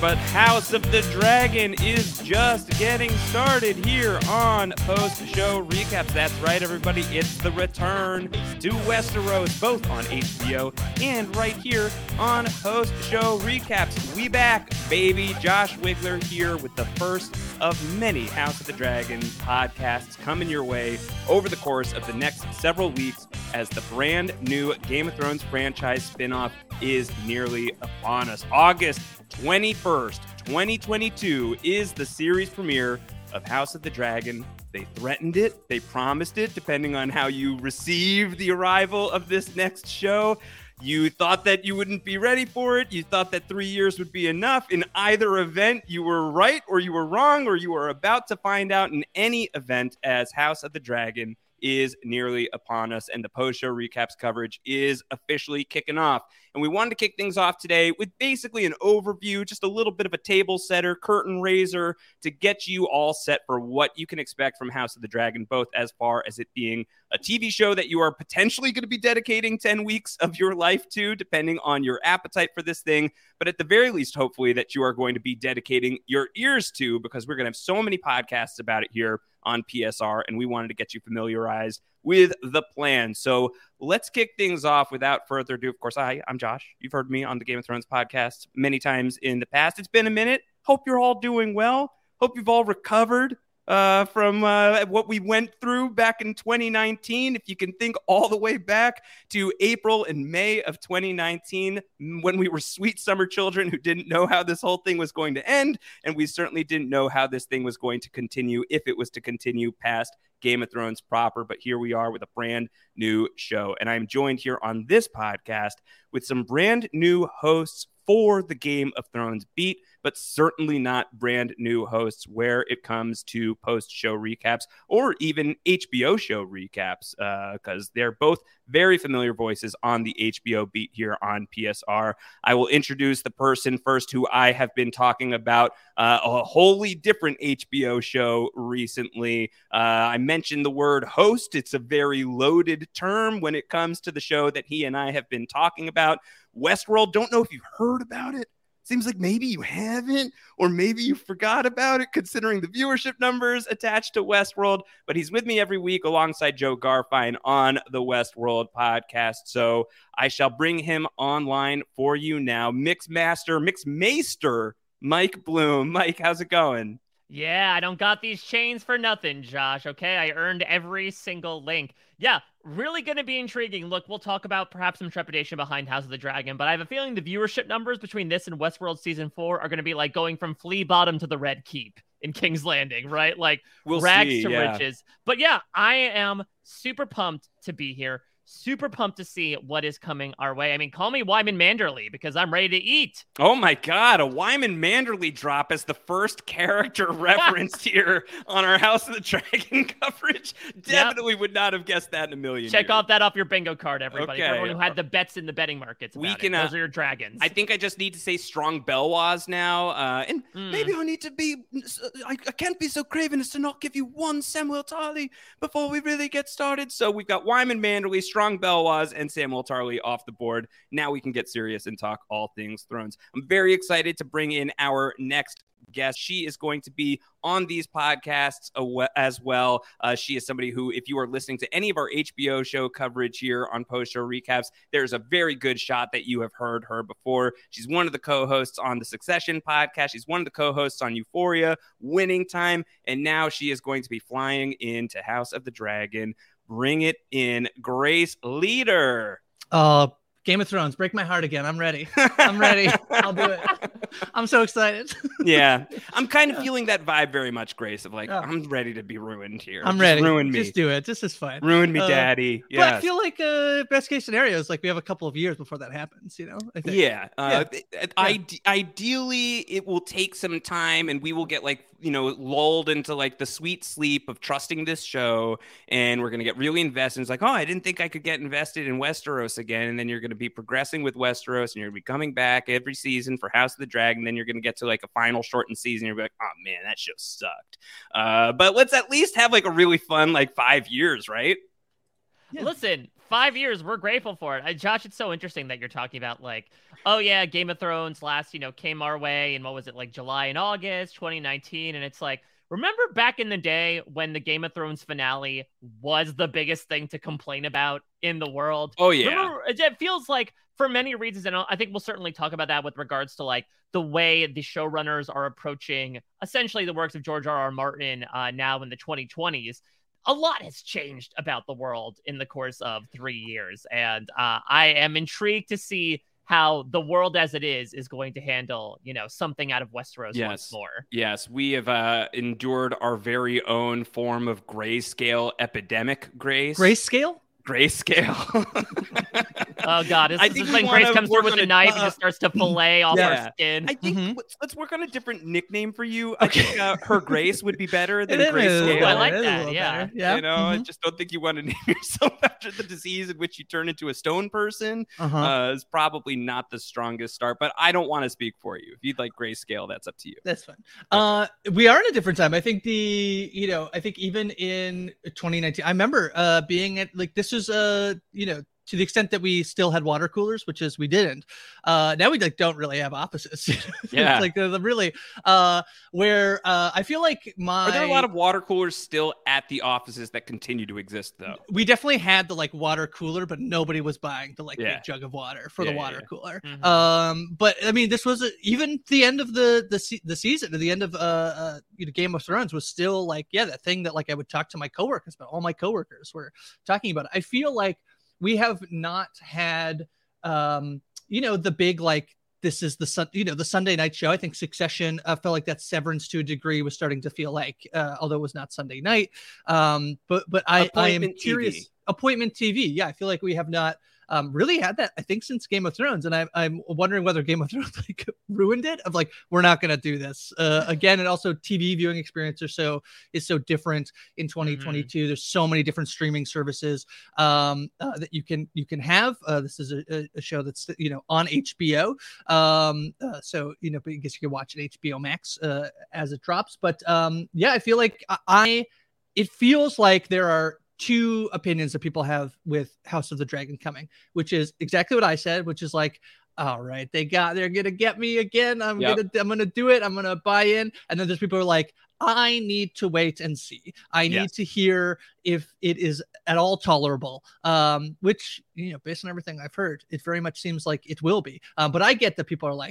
but House of the Dragon is just getting started here on Post Show Recaps. That's right, everybody. It's the return to Westeros, both on HBO and right here on Post Show Recaps. We back, baby. Josh Wigler here with the first of many House of the Dragon podcasts coming your way over the course of the next several weeks as the brand new Game of Thrones franchise spinoff is nearly upon us. August 21st, 2022 is the series premiere of House of the Dragon. They threatened it, they promised it, depending on how you receive the arrival of this next show. You thought that you wouldn't be ready for it. You thought that 3 years would be enough. In either event, you were right or you were wrong, or you were about to find out in any event, as House of the Dragon is nearly upon us and the post-show recaps coverage is officially kicking off. And we wanted to kick things off today with basically an overview, just a little bit of a table setter, curtain raiser to get you all set for what you can expect from House of the Dragon, both as far as it being a TV show that you are potentially going to be dedicating 10 weeks of your life to, depending on your appetite for this thing, but at the very least, hopefully, that you are going to be dedicating your ears to, because we're going to have so many podcasts about it here on PSR, and we wanted to get you familiarized with the plan. So let's kick things off without further ado. Of course, I'm Josh. You've heard me on the Game of Thrones podcast many times in the past. It's been a minute. Hope you're all doing well. Hope you've all recovered from what we went through back in 2019. If you can think all the way back to April and May of 2019, when we were sweet summer children who didn't know how this whole thing was going to end, and we certainly didn't know how this thing was going to continue, if it was to continue past Game of Thrones proper. But here we are with a brand new show, and I'm joined here on this podcast with some brand new hosts for the Game of Thrones beat, but certainly not brand new hosts where it comes to post-show recaps or even HBO show recaps, because they're both very familiar voices on the HBO beat here on PSR. I will introduce the person first who I have been talking about a wholly different HBO show recently. I mentioned the word host. It's a very loaded term when it comes to the show that he and I have been talking about, Westworld. Don't know if you've heard about it. Seems like maybe you haven't, or maybe you forgot about it, considering the viewership numbers attached to Westworld. But he's with me every week alongside Joe Garfine on the Westworld podcast. So I shall bring him online for you now. Mixmaster, Mike Bloom. Mike, how's it going? Yeah, I don't got these chains for nothing, Josh. Okay, I earned every single link. Yeah, really going to be intriguing. Look, we'll talk about perhaps some trepidation behind House of the Dragon, but I have a feeling the viewership numbers between this and Westworld Season 4 are going to be like going from Flea Bottom to the Red Keep in King's Landing, right? Like rags to riches. But yeah, I am super pumped to be here. Super pumped to see what is coming our way. I mean, call me Wyman Manderly, because I'm ready to eat. Oh my God, a Wyman Manderly drop as the first character referenced here on our House of the Dragon coverage. Definitely would not have guessed that in a million years. Check off that off your bingo card, everybody. Okay. Everyone who had the bets in the betting markets about those are your dragons. I think I just need to say strong Belwas now. Maybe I need to be... I can't be so craven as to not give you one Samuel Tarly before we really get started. So we've got Wyman Manderly, strong Belwas, and Samuel Tarly off the board. Now we can get serious and talk all things Thrones. I'm very excited to bring in our next guest. She is going to be on these podcasts as well. She is somebody who, if you are listening to any of our HBO show coverage here on Post Show Recaps, there's a very good shot that you have heard her before. She's one of the co-hosts on the Succession podcast. She's one of the co-hosts on Euphoria, Winning Time, and now she is going to be flying into House of the Dragon. Bring it in, Grace Leder. Game of Thrones, break my heart again. I'm ready. I'll do it. I'm so excited. Yeah. I'm kind of feeling that vibe very much, Grace, of like, I'm ready to be ruined here. I'm ready. Ruin me. Just do it. This is fine. Ruin me, daddy. Yeah. But I feel like best case scenario is like we have a couple of years before that happens, you know? I think. Yeah. Ideally, it will take some time and we will get like, you know, lulled into like the sweet sleep of trusting this show. And we're going to get really invested. It's like, oh, I didn't think I could get invested in Westeros again. And then you're going to be progressing with Westeros and you're going to be coming back every season for House of the Dragon. Then you're going to get to like a final shortened season. You're like, oh man, that show sucked. But let's at least have like a really fun, like 5 years, right? Yeah. Listen, 5 years, we're grateful for it. Josh, it's so interesting that you're talking about like oh yeah, Game of Thrones last, came our way in, what was it, like July and August 2019. And it's like, remember back in the day when the Game of Thrones finale was the biggest thing to complain about in the world? Oh, yeah. Remember, it feels like for many reasons, and I think we'll certainly talk about that with regards to like the way the showrunners are approaching essentially the works of George R. R. Martin now in the 2020s. A lot has changed about the world in the course of 3 years. And I am intrigued to see how the world as it is going to handle, something out of Westeros once more. Yes, we have endured our very own form of grayscale epidemic, Grace. Grayscale? Grayscale. Oh, God. This is when Grace comes through with a knife and just starts to fillet off our skin. I think let's work on a different nickname for you. I think Her Grace would be better than Grayscale. I like that, yeah. I just don't think you want to name yourself after the disease in which you turn into a stone person. Is probably not the strongest start, but I don't want to speak for you. If you'd like Grayscale, that's up to you. That's fine. We are in a different time. I think I think even in 2019, I remember being at, like, this was, to the extent that we still had water coolers, which is we didn't. Now we don't really have offices. Yeah. It's like the really where I feel like my... Are there a lot of water coolers still at the offices that continue to exist, though? We definitely had the water cooler, but nobody was buying the big jug of water for the water cooler. Mm-hmm. But I mean, this was even the end of the season, the end of Game of Thrones was still that thing that I would talk to my coworkers about. All my coworkers were talking about it. I feel like we have not had, the big, this is the Sunday night show. I think Succession felt like that Severance to a degree was starting to feel like, although it was not Sunday night. But I am curious. Appointment TV. Yeah, I feel like we have not really had that, I think, since Game of Thrones. And I'm wondering whether Game of Thrones ruined it of we're not going to do this again. And also TV viewing experience is so different in 2022. Mm-hmm. There's so many different streaming services that you can have. This is a show that's, on HBO. But I guess you can watch it HBO Max as it drops. But I feel like it feels like there are two opinions that people have with House of the Dragon coming, which is exactly what I said, which is all right, they're going to get me again. I'm going to do it. I'm going to buy in. And then there's people who are like, I need to wait and see. I need to hear if it is at all tolerable, which, based on everything I've heard, it very much seems like it will be. But I get that people are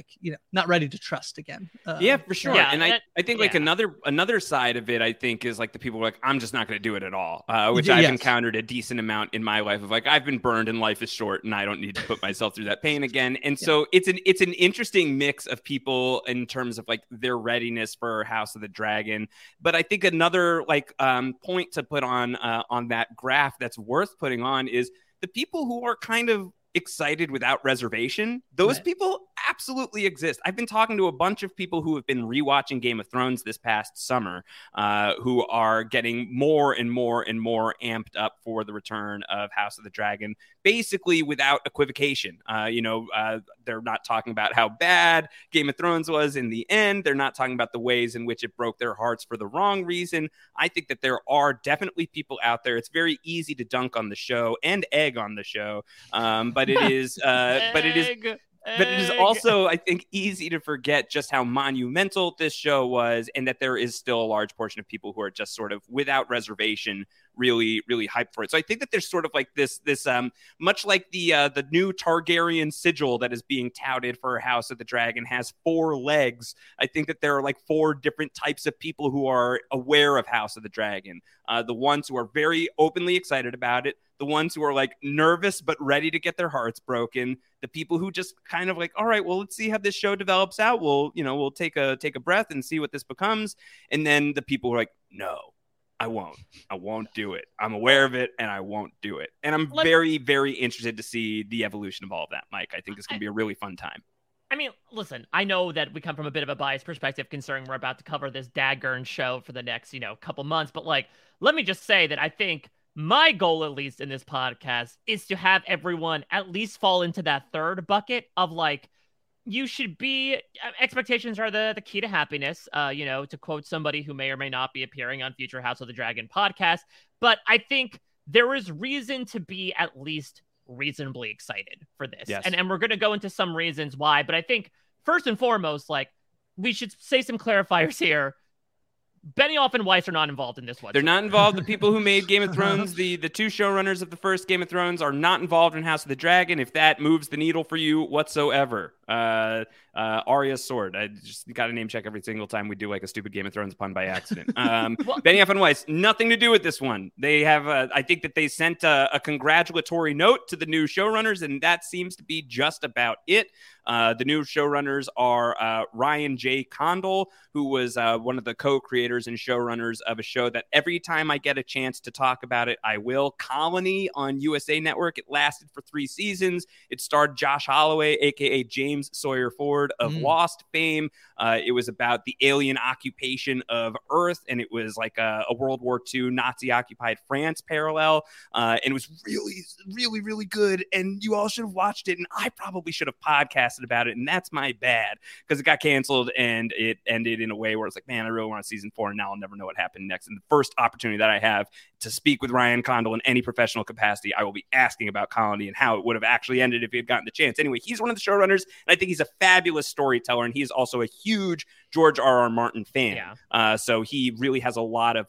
not ready to trust again. For sure. Yeah, and I think another side of it, I think, is the people who are I'm just not going to do it at all, which I've encountered a decent amount in my life of I've been burned and life is short and I don't need to put myself through that pain again. And so it's an interesting mix of people in terms of their readiness for House of the Dragon. But I think another point to put on that graph that's worth putting on is the people who are kind of excited without reservation. Those people absolutely exist. I've been talking to a bunch of people who have been rewatching Game of Thrones this past summer, who are getting more and more and more amped up for the return of House of the Dragon, basically without equivocation. They're not talking about how bad Game of Thrones was in the end. They're not talking about the ways in which it broke their hearts for the wrong reason. I think that there are definitely people out there. It's very easy to dunk on the show and egg on the show, but it is also, I think, easy to forget just how monumental this show was, and that there is still a large portion of people who are just sort of without reservation really, really hyped for it. So I think that there's sort of this much like the new Targaryen sigil that is being touted for House of the Dragon has four legs. I think that there are four different types of people who are aware of House of the Dragon. The ones who are very openly excited about it, the ones who are nervous but ready to get their hearts broken, the people who just kind of all right, well, let's see how this show develops out. We'll, we'll take a breath and see what this becomes. And then the people who are no, I won't do it. I'm aware of it and I won't do it. And I'm very, very interested to see the evolution of all of that, Mike. I think it's going to be a really fun time. I mean, listen, I know that we come from a bit of a biased perspective considering we're about to cover this Daggern show for the next, couple months. But let me just say that I think my goal, at least in this podcast, is to have everyone at least fall into that third bucket of you should be, expectations are the key to happiness, to quote somebody who may or may not be appearing on future House of the Dragon podcast. But I think there is reason to be at least reasonably excited for this. Yes. And we're going to go into some reasons why, but I think first and foremost, like, we should say some clarifiers here. Benioff and Weiss are not involved in this one. They're not involved. The people who made Game of Thrones, the two showrunners of the first Game of Thrones, are not involved in House of the Dragon, if that moves the needle for you whatsoever. Arya's sword. I just got to name check every single time we do like a stupid Game of Thrones pun by accident. Well, Benioff and Weiss, nothing to do with this one. They have, I think that they sent a congratulatory note to the new showrunners, and that seems to be just about it. The new showrunners are Ryan J. Condal, who was one of the co-creators and showrunners of a show that every time I get a chance to talk about it, I will. Colony on USA Network. It lasted for 3 seasons. It starred Josh Holloway, a.k.a. James Sawyer Ford of Lost fame. It was about the alien occupation of Earth, and it was like a World War II Nazi-occupied France parallel. And it was really, really, really good, and you all should have watched it, and I probably should have podcasted about it, and that's my bad, because it got canceled and it ended in a way where it's like, man, I really want a season 4, and now I'll never know what happened next. And the first opportunity that I have to speak with Ryan Condal in any professional capacity, I will be asking about Colony and how it would have actually ended if he had gotten the chance. Anyway, he's one of the showrunners, and I think he's a fabulous storyteller, and he's also a huge George R. R. Martin fan. Yeah. So he really has a lot of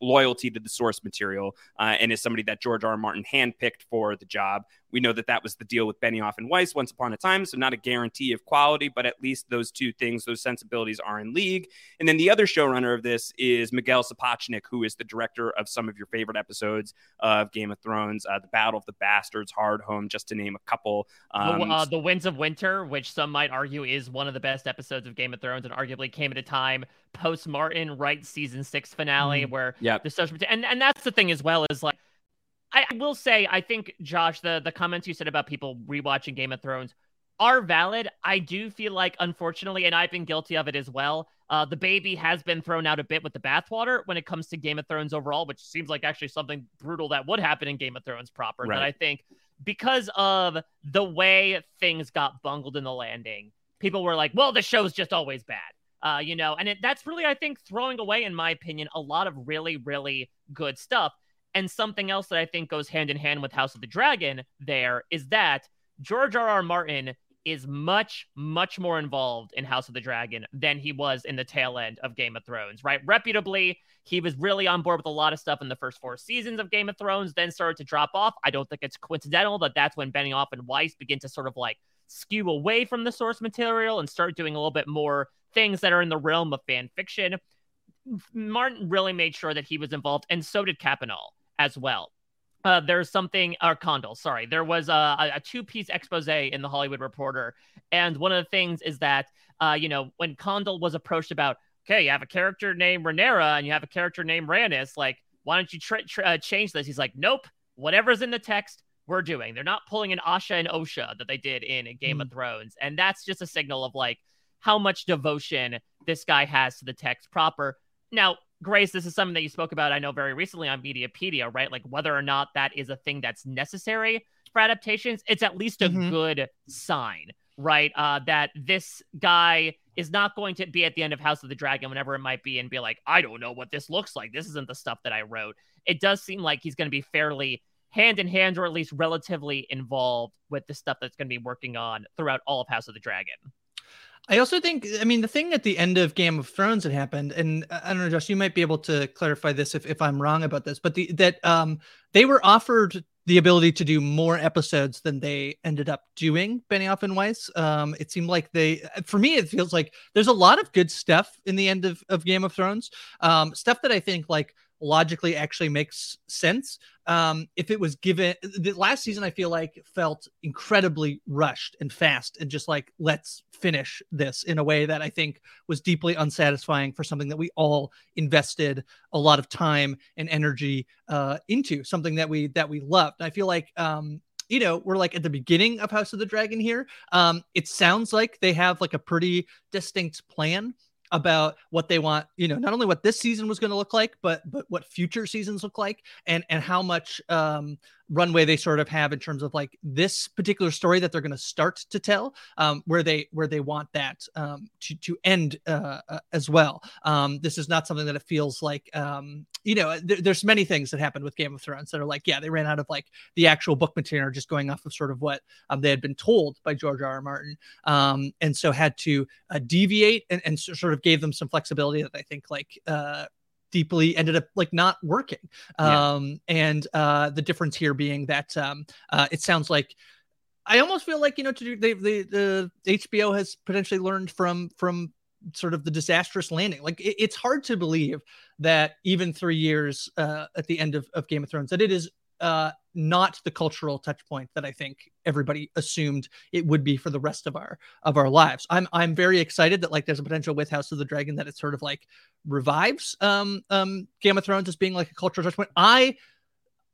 loyalty to the source material, and is somebody that George R. R. Martin handpicked for the job. We know that that was the deal with Benioff and Weiss once upon a time, so not a guarantee of quality, but at least those two things, those sensibilities are in league. And then the other showrunner of this is Miguel Sapochnik, who is the director of some of your favorite episodes of Game of Thrones, The Battle of the Bastards, Hard Home, just to name a couple. The Winds of Winter, which some might argue is one of the best episodes of Game of Thrones, and arguably came at a time post-Martin, right, season 6 finale, where the social... And that's the thing as well, is like, I will say, I think, Josh, the comments you said about people rewatching Game of Thrones are valid. I do feel like, unfortunately, and I've been guilty of it as well, the baby has been thrown out a bit with the bathwater when it comes to Game of Thrones overall, which seems like actually something brutal that would happen in Game of Thrones proper. Right. That I think because of the way things got bungled in the landing, people were like, well, the show's just always bad. And that's really, I think, throwing away, in my opinion, a lot of really, really good stuff. And something else that I think goes hand in hand with House of the Dragon there is that George R. R. Martin is much, much more involved in House of the Dragon than he was in the tail end of Game of Thrones, right? Reputably, he was really on board with a lot of stuff in the first 4 seasons of Game of Thrones, then started to drop off. I don't think it's coincidental that that's when Benioff and Weiss begin to sort of like skew away from the source material and start doing a little bit more things that are in the realm of fan fiction. Martin really made sure that he was involved, and so did Kapanal as well. There was a two-piece expose in The Hollywood Reporter, and one of the things is that, when Condal was approached about, okay, you have a character named Rhaenyra and you have a character named Rhaenys, like, why don't you change this? He's like, nope, whatever's in the text, we're doing. They're not pulling an Asha and Osha that they did in Game of Thrones, and that's just a signal of, like, how much devotion this guy has to the text proper. Now, Grace, this is something that you spoke about, I know, very recently on Mediapedia, right? Like, whether or not that is a thing that's necessary for adaptations, it's at least a good sign, right? That this guy is not going to be at the end of House of the Dragon, whenever it might be, and be like, I don't know what this looks like. This isn't the stuff that I wrote. It does seem like he's going to be fairly hand in hand, or at least relatively involved with the stuff that's going to be working on throughout all of House of the Dragon. I also think, the thing at the end of Game of Thrones that happened, and I don't know, Josh, you might be able to clarify this if I'm wrong about this, but they were offered the ability to do more episodes than they ended up doing, Benioff and Weiss. It seemed like it feels like there's a lot of good stuff in the end of Game of Thrones, stuff that I think, like, logically actually makes sense. If it was given, the last season, I feel like, felt incredibly rushed and fast and just like, let's finish this in a way that I think was deeply unsatisfying for something that we all invested a lot of time and energy into, something that we loved. I feel like, we're like at the beginning of House of the Dragon here. It sounds like they have like a pretty distinct plan about what they want, not only what this season was going to look like, but what future seasons look like, and how much runway they sort of have in terms of like this particular story that they're going to start to tell, where they want that to end as well. This is not something that it feels like, there's many things that happened with Game of Thrones that are like, yeah, they ran out of like the actual book material, just going off of sort of what they had been told by George R. R. Martin. And so had to deviate and sort of gave them some flexibility that I think like deeply ended up like not working. And the difference here being that it sounds like, I almost feel like, the HBO has potentially learned from sort of the disastrous landing. Like it's hard to believe that even 3 years at the end of Game of Thrones, that it is not the cultural touch point that I think everybody assumed it would be for the rest of our lives. I'm very excited that like there's a potential with House of the Dragon that it sort of like revives Game of Thrones as being like a cultural touch point.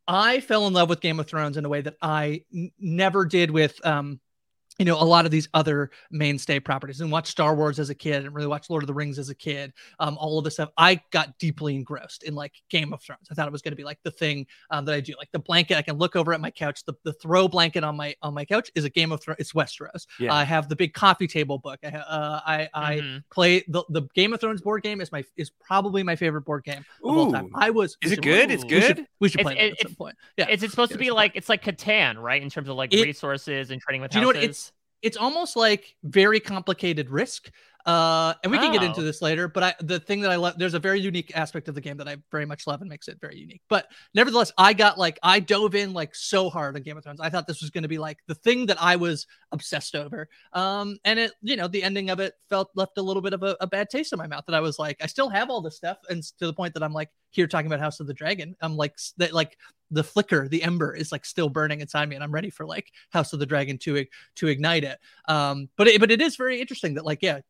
I fell in love with Game of Thrones in a way that I never did with a lot of these other mainstay properties, and watched Star Wars as a kid and really watched Lord of the Rings as a kid. All of this stuff. I got deeply engrossed in like Game of Thrones. I thought it was going to be like the thing that I do, like the blanket. I can look over at my couch. The throw blanket on my couch is a Game of Thrones. It's Westeros. Yeah. I have the big coffee table book. I play the Game of Thrones board game is probably my favorite board game of all time. We should play it at some point. Yeah. Is it supposed to be like, it's like Catan, right? In terms of like resources and trading with houses. It's almost like very complicated Risk. And we can get into this later, but the thing that I love, there's a very unique aspect of the game that I very much love and makes it very unique. But nevertheless, I dove in like so hard on Game of Thrones. I thought this was going to be like the thing that I was obsessed over. And it, the ending of it left a little bit of a bad taste in my mouth that I was like, I still have all this stuff. And to the point that I'm like here talking about House of the Dragon, I'm like that, like the flicker, the ember is like still burning inside me, and I'm ready for like House of the Dragon to ignite it. But it is very interesting that like, yeah,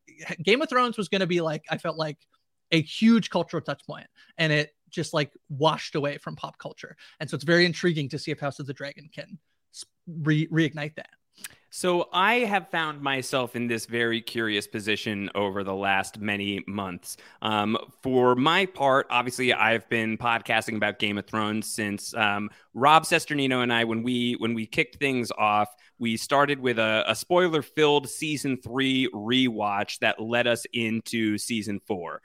Game of Thrones was going to be like, I felt like a huge cultural touch point, and it just like washed away from pop culture. And so it's very intriguing to see if House of the Dragon can reignite that. So I have found myself in this very curious position over the last many months. For my part, obviously, I've been podcasting about Game of Thrones since Rob Sesternino and I, when we kicked things off, we started with a spoiler-filled season 3 rewatch that led us into season 4.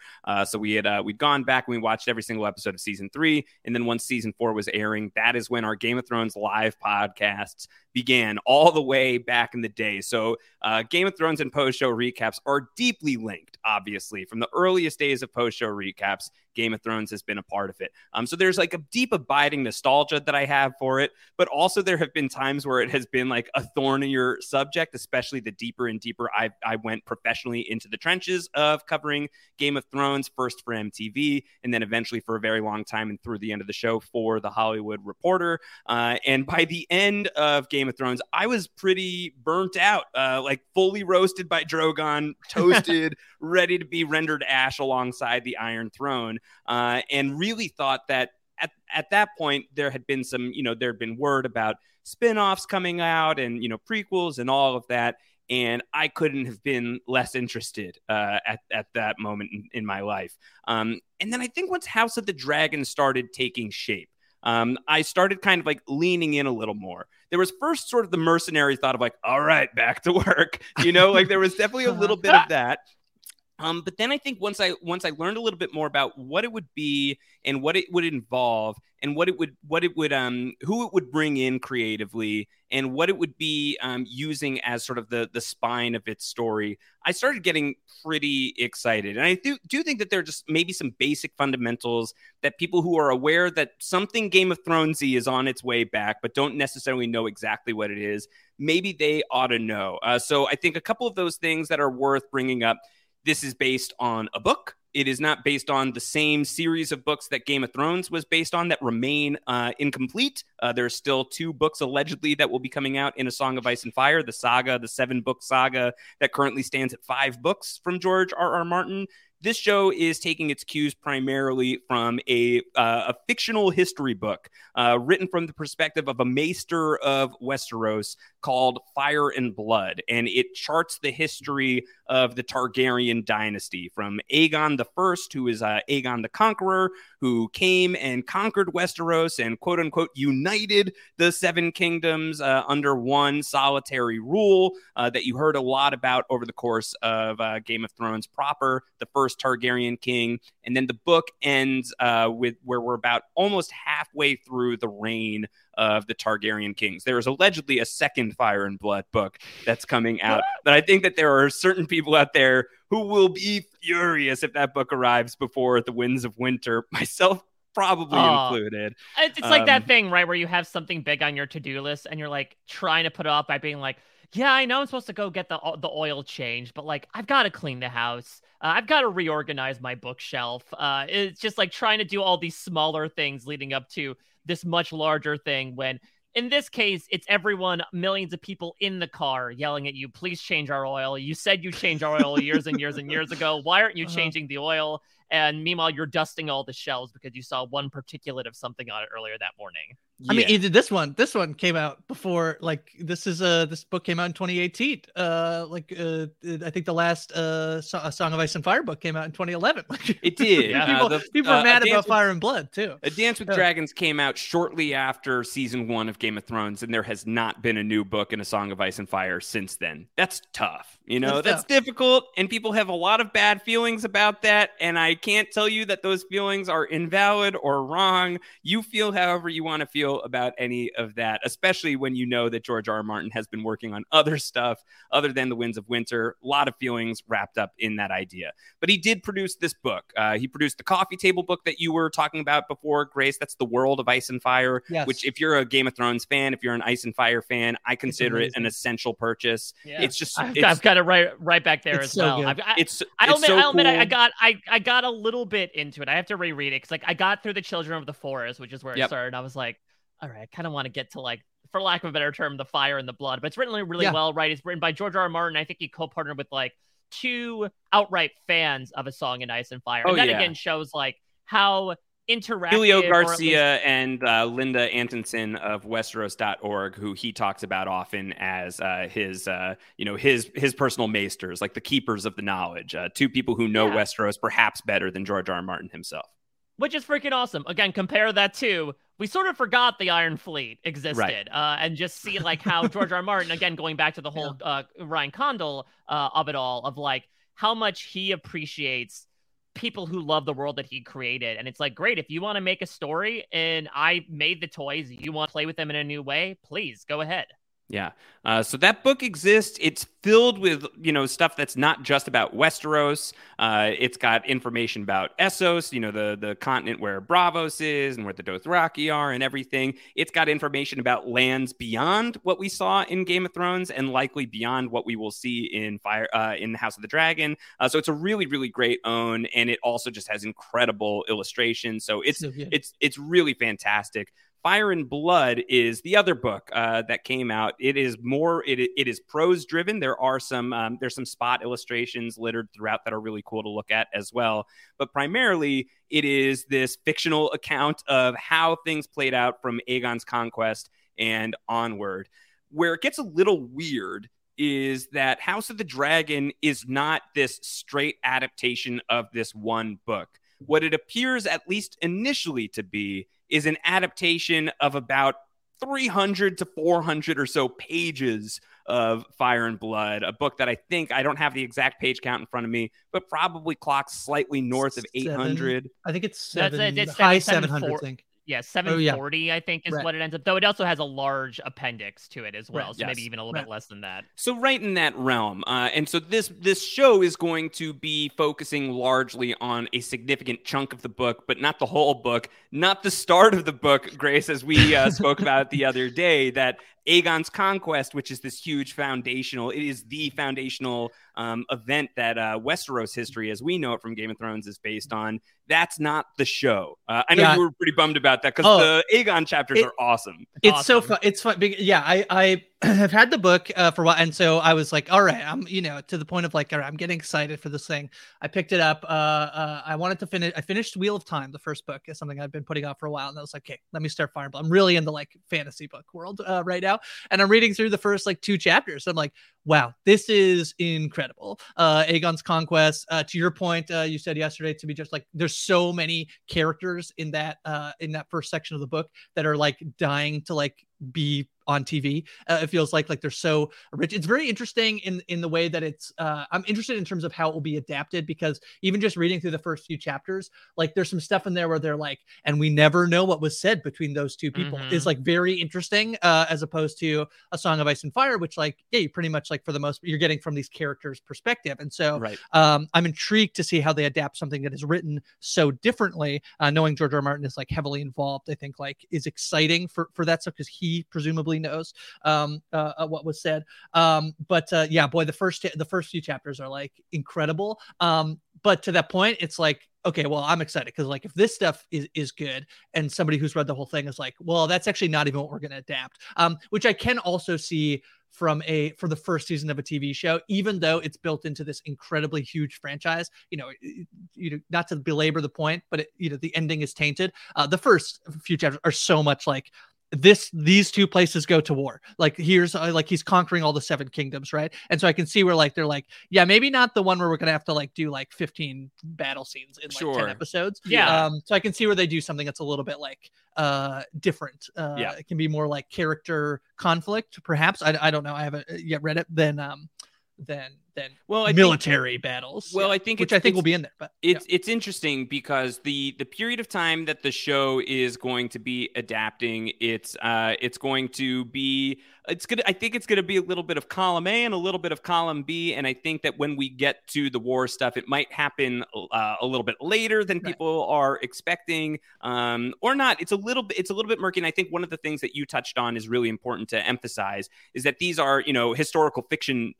So we had we'd gone back and we watched every single episode of season 3, and then once season 4 was airing, that is when our Game of Thrones live podcasts began, all the way back in the day. So Game of Thrones and Post Show Recaps are deeply linked, obviously. From the earliest days of Post Show Recaps, Game of Thrones has been a part of it. So there's like a deep abiding nostalgia that I have for it, but also there have been times where it has been like a thornier subject, especially the deeper and deeper I went professionally into the trenches of covering Game of Thrones, first for MTV, and then eventually for a very long time and through the end of the show for The Hollywood Reporter. And by the end of Game of Thrones, I was pretty burnt out, like fully roasted by Drogon, toasted, ready to be rendered ash alongside the Iron Throne. And really thought that at that point, there had been some, there had been word about spinoffs coming out and, prequels and all of that. And I couldn't have been less interested at that moment in my life. And then I think once House of the Dragon started taking shape, I started kind of like leaning in a little more. There was first sort of the mercenary thought of like, all right, back to work. Like there was definitely a little bit of that. But then I think once I learned a little bit more about what it would be and what it would involve and what it would who it would bring in creatively and what it would be using as sort of the spine of its story, I started getting pretty excited. And I do think that there are just maybe some basic fundamentals that people who are aware that something Game of Thrones-y is on its way back, but don't necessarily know exactly what it is, maybe they ought to know. So I think a couple of those things that are worth bringing up. This is based on a book. It is not based on the same series of books that Game of Thrones was based on that remain incomplete. There's still 2 books allegedly that will be coming out in A Song of Ice and Fire, the saga, the 7-book saga that currently stands at 5 books from George R. R. Martin. This show is taking its cues primarily from a fictional history book written from the perspective of a maester of Westeros called Fire and Blood, and it charts the history of the Targaryen dynasty from Aegon the I, who is Aegon the Conqueror, who came and conquered Westeros and quote unquote united the Seven Kingdoms under one solitary rule that you heard a lot about over the course of Game of Thrones proper, the first Targaryen king. And then the book ends with where we're about almost halfway through the reign of the Targaryen kings. There is allegedly a second Fire and Blood book that's coming out. But I think that there are certain people out there who will be furious if that book arrives before the Winds of Winter, myself probably included. It's like that thing, right, where you have something big on your to-do list and you're like trying to put it off by being like, yeah, I know I'm supposed to go get the oil change, but like, I've got to clean the house. I've got to reorganize my bookshelf. It's just like trying to do all these smaller things leading up to this much larger thing when, in this case, it's everyone, millions of people in the car yelling at you, please change our oil. You said you changed our oil years and years and years ago. Why aren't you changing the oil? And meanwhile, you're dusting all the shelves because you saw one particulate of something on it earlier that morning. Yeah. I mean, this one came out before, like, this book came out in 2018. I think the last A Song of Ice and Fire book came out in 2011. It did. People are mad about Fire and Blood, too. A Dance with Dragons came out shortly after season one of Game of Thrones, and there has not been a new book in A Song of Ice and Fire since then. That's tough. You know, that's difficult, and people have a lot of bad feelings about that, and I can't tell you that those feelings are invalid or wrong. You feel however you want to feel about any of that, especially when you know that George R. R. Martin has been working on other stuff other than The Winds of Winter. A lot of feelings wrapped up in that idea. But he did produce this book. He produced the coffee table book that you were talking about before, Grace. That's The World of Ice and Fire, yes. Which if you're a Game of Thrones fan, if you're an Ice and Fire fan, I consider it an essential purchase. Yeah. It's just... I've got it right back there as so well. I got a little bit into it. I have to reread it because I got through The Children of the Forest, which is where it started. And I was like, all right, I kind of want to get to, like, for lack of a better term, the Fire and the Blood, but it's written really well, right? It's written by George R. R. Martin. I think he co-partnered with, like, two outright fans of A Song of Ice and Fire. And that again shows, like, how interactive... Julio Garcia and Linda Antonsen of Westeros.org, who he talks about often as his personal maesters, like the keepers of the knowledge, two people who know Westeros perhaps better than George R. R. Martin himself. Which is freaking awesome. Again, compare that to... We sort of forgot the Iron Fleet existed, right. And just see like how George R. R. Martin, again, going back to the whole Ryan Condal of it all, of like how much he appreciates people who love the world that he created. And it's like, great, if you want to make a story and I made the toys, you want to play with them in a new way, please go ahead. Yeah. So that book exists. It's filled with, you know, stuff that's not just about Westeros. It's got information about Essos, you know, the continent where Braavos is and where the Dothraki are and everything. It's got information about lands beyond what we saw in Game of Thrones and likely beyond what we will see in House of the Dragon. So it's a really, really great own. And it also just has incredible illustrations. So it's really fantastic. Fire and Blood is the other book that came out. It is more, it is prose driven. There are some, there's some spot illustrations littered throughout that are really cool to look at as well. But primarily it is this fictional account of how things played out from Aegon's conquest and onward. Where it gets a little weird is that House of the Dragon is not this straight adaptation of this one book. What it appears, at least initially, to be is an adaptation of about 300 to 400 or so pages of Fire and Blood, a book that I think, I don't have the exact page count in front of me, but probably clocks slightly north of 800. I think it's high 700, I think. Yeah, 740, I think, is what it ends up. Though it also has a large appendix to it as well, so maybe even a little bit less than that. So right in that realm. And so this show is going to be focusing largely on a significant chunk of the book, but not the whole book, not the start of the book, Grace, as we spoke about the other day, that Aegon's Conquest, which is this huge foundational, it is the foundational event that Westeros history, as we know it from Game of Thrones, is based on. That's not the show. I know you were pretty bummed about that because the Aegon chapters are awesome. It's awesome. So fun. It's fun. Yeah, I have had the book for a while. And so I was like, all right, I'm, you know, to the point of like, all right, I'm getting excited for this thing. I picked it up. I wanted to finish. I finished Wheel of Time, the first book, is something I've been putting off for a while. And I was like, okay, let me start Fire and Blood. I'm really in the like fantasy book world right now. And I'm reading through the first like 2 chapters. I'm like, wow, this is incredible. Aegon's Conquest, to your point, you said yesterday to me, just like, there's so many characters in that first section of the book that are like dying to like be on TV. It feels like they're so rich. It's very interesting in the way that it's, I'm interested in terms of how it will be adapted, because even just reading through the first few chapters, like there's some stuff in there where they're like, and we never know what was said between those two people. Mm-hmm. It's like very interesting, as opposed to A Song of Ice and Fire, which like, yeah, you pretty much like for the most, you're getting from these characters' perspective. And so right. I'm intrigued to see how they adapt something that is written so differently. Knowing George R. R. Martin is like heavily involved, I think like is exciting for that stuff, because he presumably knows what was said, but yeah, boy, the first few chapters are like incredible, but to that point it's like, okay, well, I'm excited because like if this stuff is good and somebody who's read the whole thing is like, well, that's actually not even what we're going to adapt, which I can also see for the first season of a TV show, even though it's built into this incredibly huge franchise, you know, not to belabor the point, but the ending is tainted. The first few chapters are so much like, these two places go to war. Like here's like he's conquering all the 7 kingdoms, right? And so I can see where like they're like, yeah, maybe not the one where we're gonna have to like do like 15 battle scenes in like 10 episodes. Yeah. So I can see where they do something that's a little bit like different. Yeah. It can be more like character conflict, perhaps. I don't know. I haven't yet read it. Then military battles. Well, yeah, I think will be in there. But it's interesting because the period of time that the show is going to be adapting, it's going to be a little bit of column A and a little bit of column B, and I think that when we get to the war stuff, it might happen a little bit later than people are expecting, or not. It's a little bit murky, and I think one of the things that you touched on is really important to emphasize is that these are historical fiction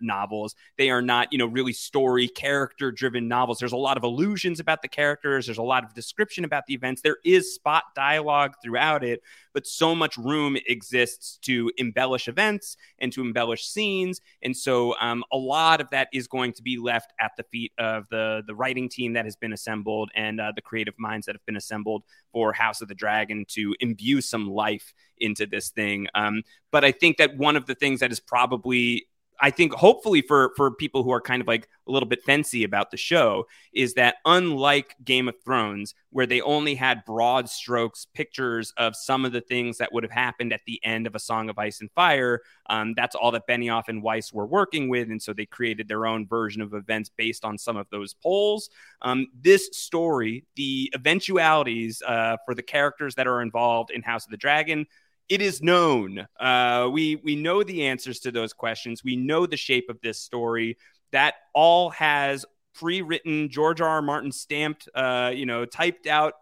novels. They are not, really story character driven novels. There's a lot of allusions about the characters. There's a lot of description about the events. There is spot dialogue throughout it, but so much room exists to embellish events and to embellish scenes. And so a lot of that is going to be left at the feet of the writing team that has been assembled and the creative minds that have been assembled for House of the Dragon to imbue some life into this thing. But I think that one of the things that is probably, I think hopefully for people who are kind of like a little bit fancy about the show, is that unlike Game of Thrones, where they only had broad strokes pictures of some of the things that would have happened at the end of A Song of Ice and Fire, that's all that Benioff and Weiss were working with. And so they created their own version of events based on some of those polls. This story, the eventualities for the characters that are involved in House of the Dragon, it is known. We know the answers to those questions. We know the shape of this story. That all has pre-written, George R. R. Martin stamped, typed out,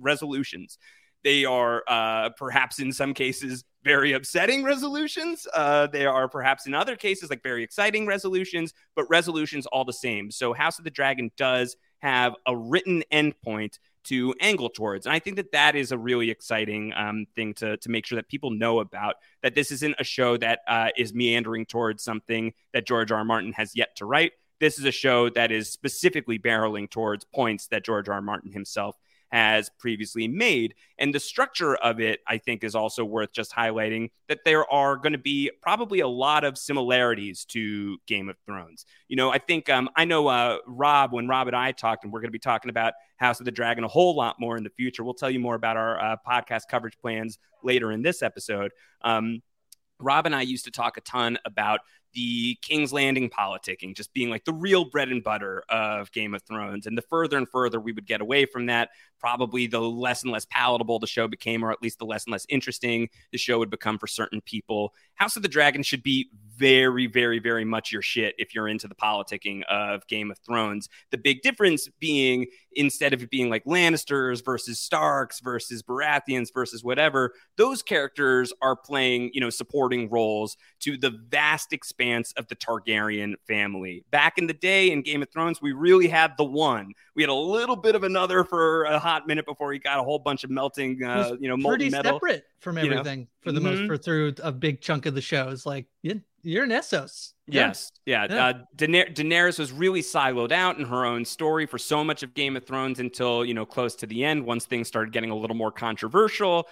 resolutions. They are perhaps in some cases very upsetting resolutions. They are perhaps in other cases like very exciting resolutions, but resolutions all the same. So House of the Dragon does have a written endpoint to angle towards. And I think that is a really exciting thing to make sure that people know about, that this isn't a show that is meandering towards something that George R. R. Martin has yet to write. This is a show that is specifically barreling towards points that George R. R. Martin himself has previously made. And the structure of it, I think, is also worth just highlighting, that there are going to be probably a lot of similarities to Game of Thrones. I think Rob, when Rob and I talked, and we're going to be talking about House of the Dragon a whole lot more in the future. We'll tell you more about our podcast coverage plans later in this episode. Rob and I used to talk a ton about the King's Landing politicking just being like the real bread and butter of Game of Thrones. And the further and further we would get away from that, probably the less and less palatable the show became, or at least the less and less interesting the show would become for certain people. House of the Dragon should be very, very, very much your shit if you're into the politicking of Game of Thrones. The big difference being, instead of it being like Lannisters versus Starks versus Baratheons versus whatever, those characters are playing, you know, supporting roles to the vast expanse of the Targaryen family. Back in the day in Game of Thrones, we really had the one. We had a little bit of another for a hot minute before he got a whole bunch of melting, you know, molten metal. Separate from everything, you know? For the most, for through a big chunk of the show. It's like, you're in Essos. Yes. Yeah. Daenerys was really siloed out in her own story for so much of Game of Thrones until, you know, close to the end, once things started getting a little more controversial.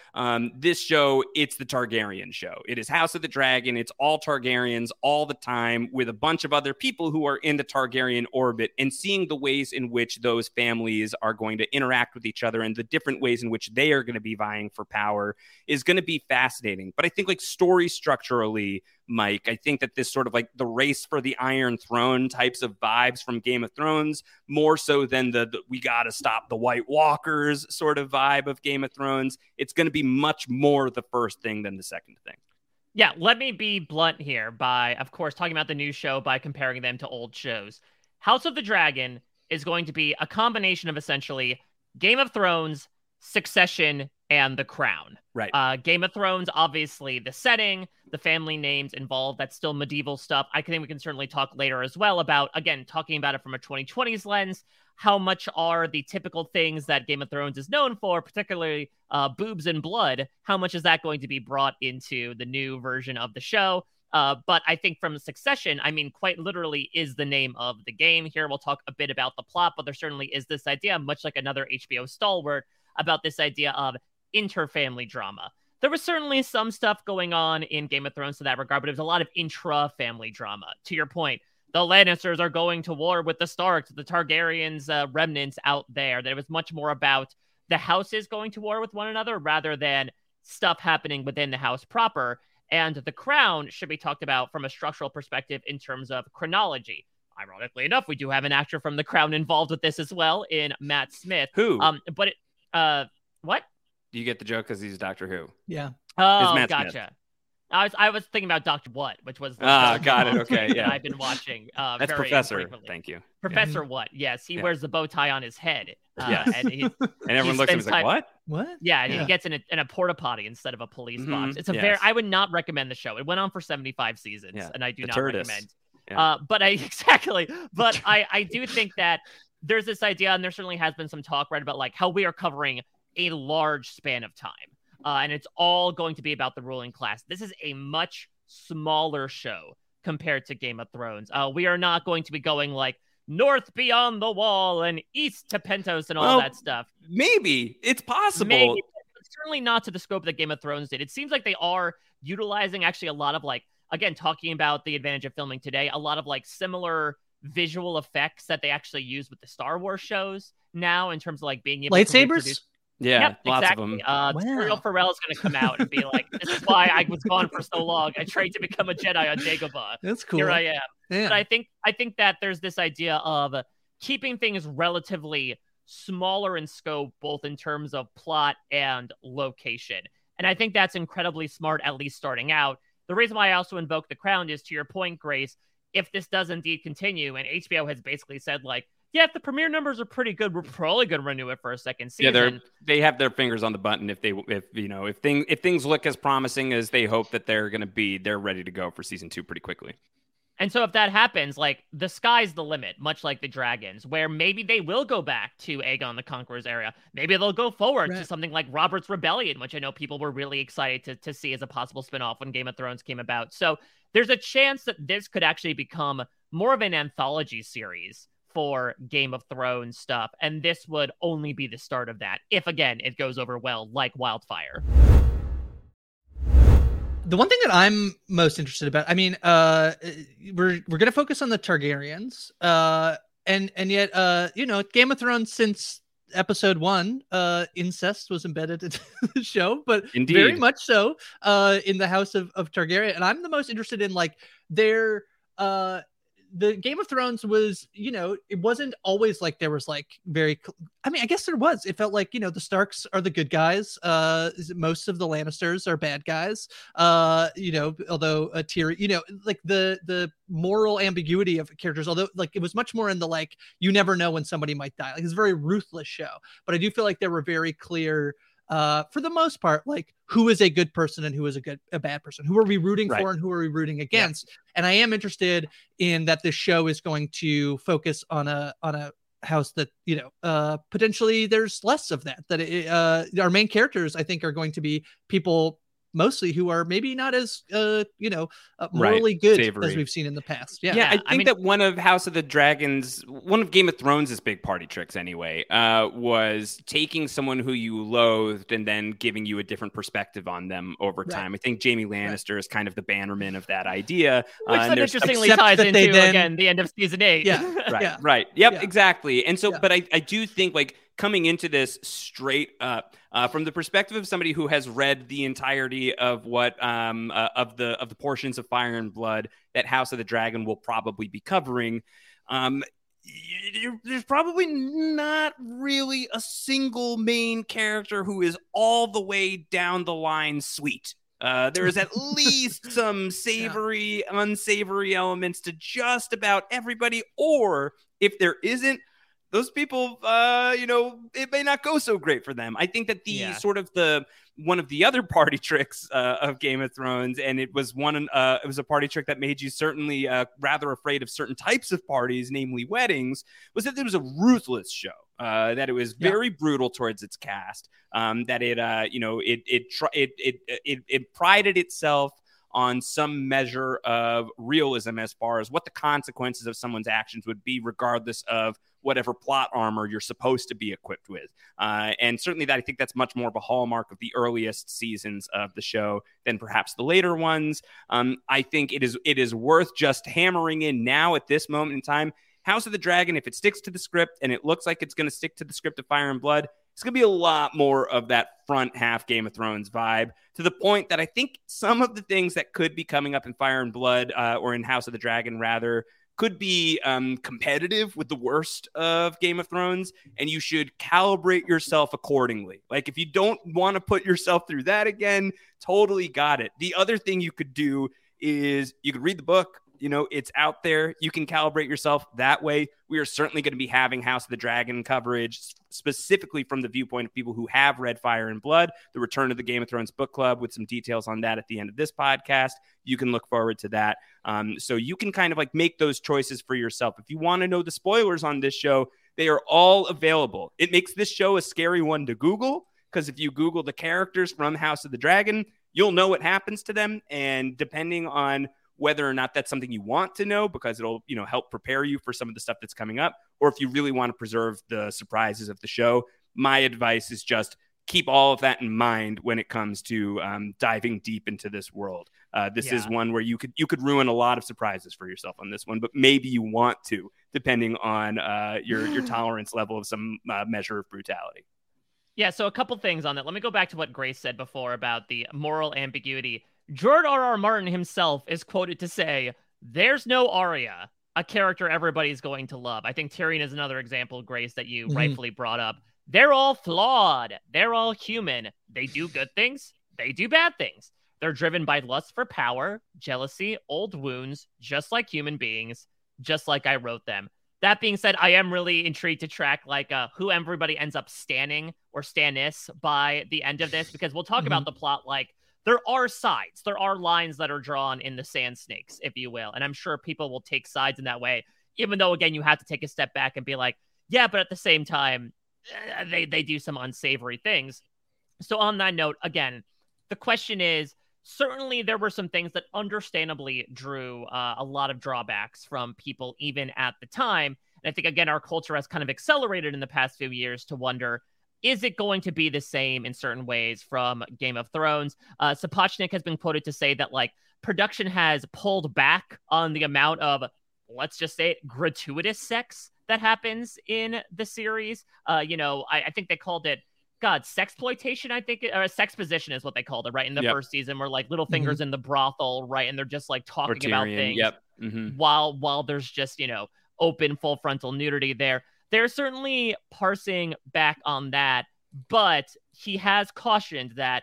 This show, it's the Targaryen show. It is House of the Dragon. It's all Targaryens all the time with a bunch of other people who are in the Targaryen orbit, and seeing the ways in which those families are going to interact with each other and the different ways in which they are going to be vying for power is going to be fascinating. But I think, like, story structurally, Mike, I think that this sort of like the race for the Iron Throne types of vibes from Game of Thrones, more so than the we got to stop the White Walkers sort of vibe of Game of Thrones. It's going to be much more the first thing than the second thing. Yeah, let me be blunt here by, of course, talking about the new show by comparing them to old shows. House of the Dragon is going to be a combination of essentially Game of Thrones, Succession, and The Crown. Right. Game of Thrones, obviously the setting, the family names involved, that's still medieval stuff. I think we can certainly talk later as well about, again, talking about it from a 2020s lens, how much are the typical things that Game of Thrones is known for, particularly boobs and blood, how much is that going to be brought into the new version of the show? But I think from Succession, I mean, quite literally is the name of the game here. We'll talk a bit about the plot, but there certainly is this idea, much like another HBO stalwart, about this idea of interfamily drama. There was certainly some stuff going on in Game of Thrones to that regard, but it was a lot of intra-family drama. To your point, the Lannisters are going to war with the Starks, the Targaryens, remnants out there. That it was much more about the houses going to war with one another rather than stuff happening within the house proper. And The Crown should be talked about from a structural perspective in terms of chronology. Ironically enough, we do have an actor from The Crown involved with this as well in Matt Smith. Who? But it, what? Do you get the joke because he's Doctor Who? Yeah. Oh, gotcha. Smith. I was thinking about Doctor What, which was the got it. Okay, yeah. I've been watching. That's very Professor. Frequently. Thank you, Professor What? Yes, he wears the bow tie on his head. And everyone looks at him and is like, "What? What?" Yeah, and he gets in a porta potty instead of a police box. It's a very. I would not recommend the show. It went on for 75 seasons, and I do not recommend. Yeah. But I do think that there's this idea, and there certainly has been some talk right about like how we are covering a large span of time. And it's all going to be about the ruling class. This is a much smaller show compared to Game of Thrones. We are not going to be going like north beyond the wall and east to Pentos and all that stuff. Maybe. It's possible. Maybe, but certainly not to the scope that Game of Thrones did. It seems like they are utilizing actually a lot of like, again, talking about the advantage of filming today, a lot of like similar visual effects that they actually use with the Star Wars shows now in terms of like being able to reproduce. Yeah, yep, lots exactly. of them. Real Pharrell is going to come out and be like, "This is why I was gone for so long. I tried to become a Jedi on Dagobah. That's cool. Here I am." Yeah. But I think that there's this idea of keeping things relatively smaller in scope, both in terms of plot and location. And I think that's incredibly smart, at least starting out. The reason why I also invoke The Crown is, to your point, Grace, if this does indeed continue, and HBO has basically said like, yeah, if the premiere numbers are pretty good, we're probably going to renew it for a second season. Yeah, they have their fingers on the button. If things look as promising as they hope that they're going to be, they're ready to go for season 2 pretty quickly. And so if that happens, like the sky's the limit, much like the Dragons, where maybe they will go back to Aegon the Conqueror's era. Maybe they'll go forward to something like Robert's Rebellion, which I know people were really excited to see as a possible spinoff when Game of Thrones came about. So there's a chance that this could actually become more of an anthology series for Game of Thrones stuff, and this would only be the start of that, if again it goes over well like wildfire. The one thing that I'm most interested about, I mean, we're gonna focus on the Targaryens, and yet you know, Game of Thrones since episode 1, incest was embedded into the show, but indeed, very much so in the house of Targaryen. And I'm the most interested in like their the Game of Thrones was, you know, it wasn't always like there was like very, I mean, I guess there was, it felt like, you know, the Starks are the good guys. Most of the Lannisters are bad guys. You know, although Tyrion, you know, like the moral ambiguity of characters, although like it was much more in the, like, you never know when somebody might die. Like it's a very ruthless show, but I do feel like there were very clear, for the most part, like who is a good person and who is a bad person, who are we rooting for and who are we rooting against. And I am interested in that this show is going to focus on a house that, you know, potentially there's less of that, that it, our main characters I think are going to be people mostly who are maybe not as, you know, morally good Savory. As we've seen in the past. Yeah. I think that one of House of the Dragons, one of Game of Thrones' big party tricks anyway, was taking someone who you loathed and then giving you a different perspective on them over time. I think Jaime Lannister is kind of the bannerman of that idea. Which then interestingly ties into, again, the end of season 8. Exactly. And so, but I do think, like, coming into this straight up from the perspective of somebody who has read the entirety of what of the portions of Fire and Blood that House of the Dragon will probably be covering, there's probably not really a single main character who is all the way down the line sweet. There is at least some savory, unsavory elements to just about everybody, or if there isn't, those people, you know, it may not go so great for them. I think that the sort of the one of the other party tricks of Game of Thrones, and it was one, it was a party trick that made you certainly rather afraid of certain types of parties, namely weddings, was that it was a ruthless show. That it was very brutal towards its cast. That it, you know, it prided itself on some measure of realism as far as what the consequences of someone's actions would be, regardless of whatever plot armor you're supposed to be equipped with. And certainly that, I think that's much more of a hallmark of the earliest seasons of the show than perhaps the later ones. I think it is worth just hammering in now at this moment in time. House of the Dragon, if it sticks to the script, and it looks like it's going to stick to the script of Fire and Blood, it's going to be a lot more of that front half Game of Thrones vibe, to the point that I think some of the things that could be coming up in Fire and Blood, or in House of the Dragon, rather, could be competitive with the worst of Game of Thrones, and you should calibrate yourself accordingly. Like, if you don't want to put yourself through that again, totally got it. The other thing you could do is you could read the book. You know, it's out there. You can calibrate yourself that way. We are certainly going to be having House of the Dragon coverage specifically from the viewpoint of people who have read Fire and Blood, the return of the Game of Thrones book club, with some details on that at the end of this podcast. You can look forward to that. So you can kind of like make those choices for yourself. If you want to know the spoilers on this show, they are all available. It makes this show a scary one to Google, because if you Google the characters from House of the Dragon, you'll know what happens to them. And depending on whether or not that's something you want to know, because it'll, you know, help prepare you for some of the stuff that's coming up, or if you really want to preserve the surprises of the show, my advice is just keep all of that in mind when it comes to diving deep into this world. This is one where you could ruin a lot of surprises for yourself on this one, but maybe you want to, depending on your tolerance level of some measure of brutality. Yeah, so a couple things on that. Let me go back to what Grace said before about the moral ambiguity. George R. R. Martin himself is quoted to say, "There's no Arya, a character everybody's going to love." I think Tyrion is another example, Grace, that you rightfully brought up. They're all flawed. They're all human. They do good things. They do bad things. They're driven by lust for power, jealousy, old wounds, just like human beings, just like I wrote them. That being said, I am really intrigued to track like who everybody ends up standing or stannis by the end of this, because we'll talk about the plot like, there are sides. There are lines that are drawn in the sand snakes, if you will. And I'm sure people will take sides in that way, even though, again, you have to take a step back and be like, yeah, but at the same time, they do some unsavory things. So on that note, again, the question is, certainly there were some things that understandably drew a lot of drawbacks from people, even at the time. And I think, again, our culture has kind of accelerated in the past few years to wonder, is it going to be the same in certain ways from Game of Thrones? Sapochnik has been quoted to say that, like, production has pulled back on the amount of, let's just say, gratuitous sex that happens in the series. You know, I think they called it, sexploitation, I think, or sexposition is what they called it, right? In the first season, where, like, Littlefinger's in the brothel, right? And they're just, like, talking about things. Mm-hmm. While there's just, you know, open full frontal nudity there. They're certainly parsing back on that, but he has cautioned that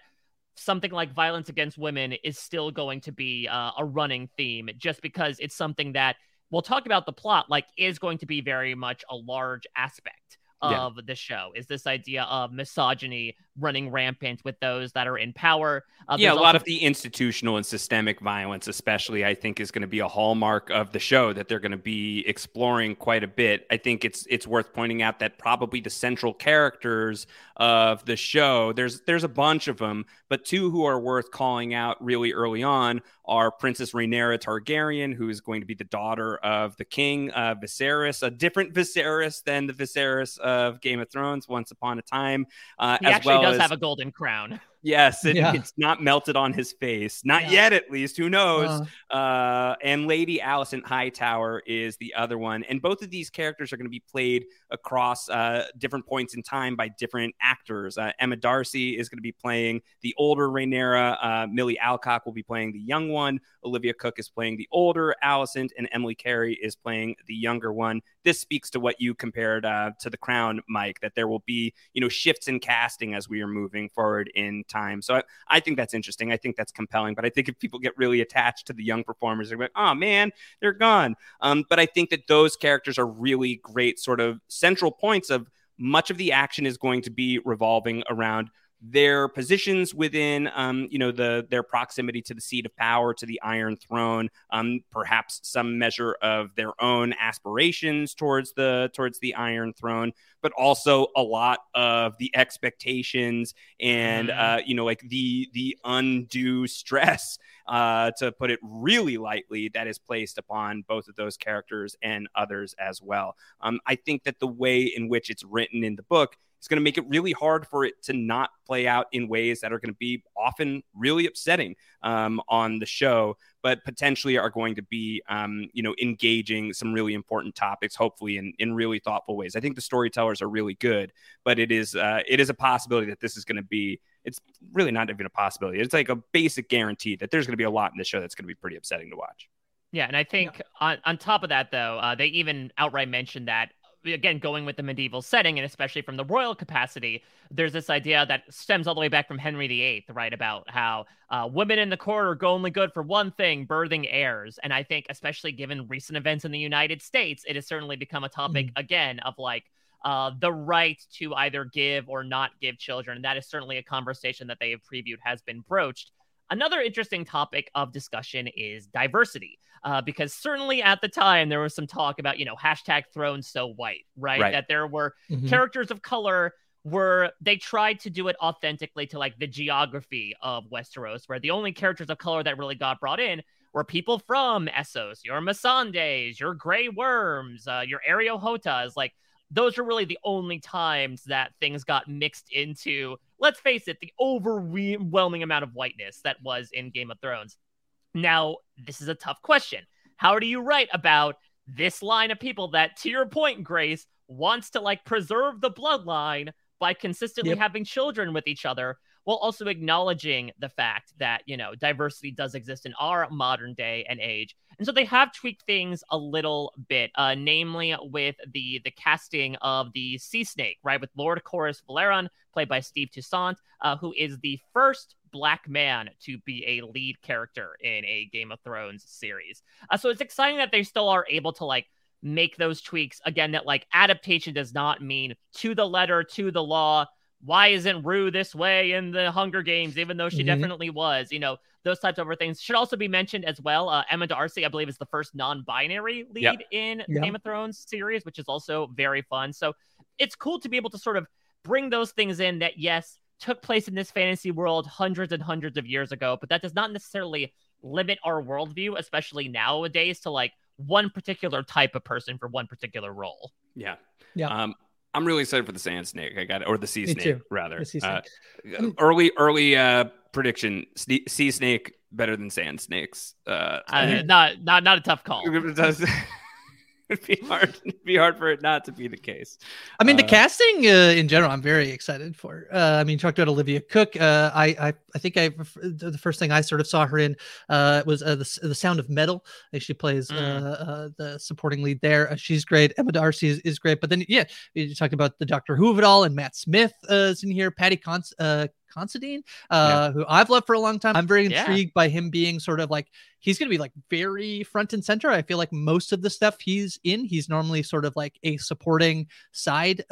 something like violence against women is still going to be a running theme, just because it's something that we'll talk about the plot, like, is going to be very much a large aspect of the show, is this idea of misogyny running rampant with those that are in power. A lot of the institutional and systemic violence, especially, I think, is going to be a hallmark of the show that they're going to be exploring quite a bit. I think it's worth pointing out that probably the central characters of the show, there's a bunch of them, but two who are worth calling out really early on are Princess Rhaenyra Targaryen, who is going to be the daughter of the king, Viserys, a different Viserys than the Viserys of Game of Thrones once upon a time. He does have a golden crown. Yes, it's not melted on his face. Not yet, at least. Who knows? And Lady Alicent Hightower is the other one. And both of these characters are going to be played across different points in time by different actors. Emma Darcy is going to be playing the older Rhaenyra. Millie Alcock will be playing the young one. Olivia Cooke is playing the older Alicent. And Emily Carey is playing the younger one. This speaks to what you compared to The Crown, Mike, that there will be, you know, shifts in casting as we are moving forward in time. So I think that's interesting. I think that's compelling. But I think if people get really attached to the young performers, they're like, oh, man, they're gone. But I think that those characters are really great sort of central points of much of the action is going to be revolving around their positions within, their proximity to the seat of power, to the Iron Throne, perhaps some measure of their own aspirations towards the Iron Throne, but also a lot of the expectations and, the undue stress, to put it really lightly, that is placed upon both of those characters and others as well. I think that the way in which it's written in the book, it's going to make it really hard for it to not play out in ways that are going to be often really upsetting on the show, but potentially are going to be, engaging some really important topics, hopefully in really thoughtful ways. I think the storytellers are really good, but it is a possibility that this is going to be, it's really not even a possibility. It's like a basic guarantee that there's going to be a lot in the show that's going to be pretty upsetting to watch. Yeah, and I think on top of that, though, they even outright mentioned that, again, going with the medieval setting, and especially from the royal capacity, there's this idea that stems all the way back from Henry VIII, right, about how women in the court are only good for one thing, birthing heirs. And I think, especially given recent events in the United States, it has certainly become a topic, again, of like the right to either give or not give children. And that is certainly a conversation that they have previewed has been broached. Another interesting topic of discussion is diversity, because certainly at the time there was some talk about, #throne so white, right? That there were characters of color they tried to do it authentically to like the geography of Westeros, where the only characters of color that really got brought in were people from Essos, your Missandei, your Grey Worms, your Ariohotas. Like, those are really the only times that things got mixed into, let's face it, the overwhelming amount of whiteness that was in Game of Thrones. Now, this is a tough question. How do you write about this line of people that, to your point, Grace, wants to like preserve the bloodline by consistently having children with each other, while also acknowledging the fact that, diversity does exist in our modern day and age. And so they have tweaked things a little bit, namely with the casting of the Sea Snake, right, with Lord Corus Valeron, played by Steve Toussaint, who is the first Black man to be a lead character in a Game of Thrones series. So it's exciting that they still are able to like make those tweaks, again, that like adaptation does not mean to the letter, to the law. Why isn't Rue this way in the Hunger Games, even though she definitely was? Those types of things should also be mentioned as well. Emma Darcy, I believe, is the first non-binary lead in Game of Thrones series, which is also very fun. So it's cool to be able to sort of bring those things in that, yes, took place in this fantasy world hundreds and hundreds of years ago, but that does not necessarily limit our worldview, especially nowadays, to like one particular type of person for one particular role. Yeah. Yeah. I'm really excited for the Sand Snake. The Sea Snake rather. The Sea Snake. Early prediction: Sea Snake better than Sand Snakes. Not a tough call. It'd be hard for it not to be the case. I mean, the casting in general, I'm very excited for. I mean, you talked about Olivia Cooke. I think the first thing I sort of saw her in was the Sound of Metal. She plays the supporting lead there. She's great. Emma Darcy is great. But then, yeah, you talked about the Doctor Who of it all, and Matt Smith is in here. Paddy Considine, who I've loved for a long time. I'm very intrigued by him being sort of like, he's going to be like very front and center. I feel like most of the stuff he's in, he's normally sort of like a supporting side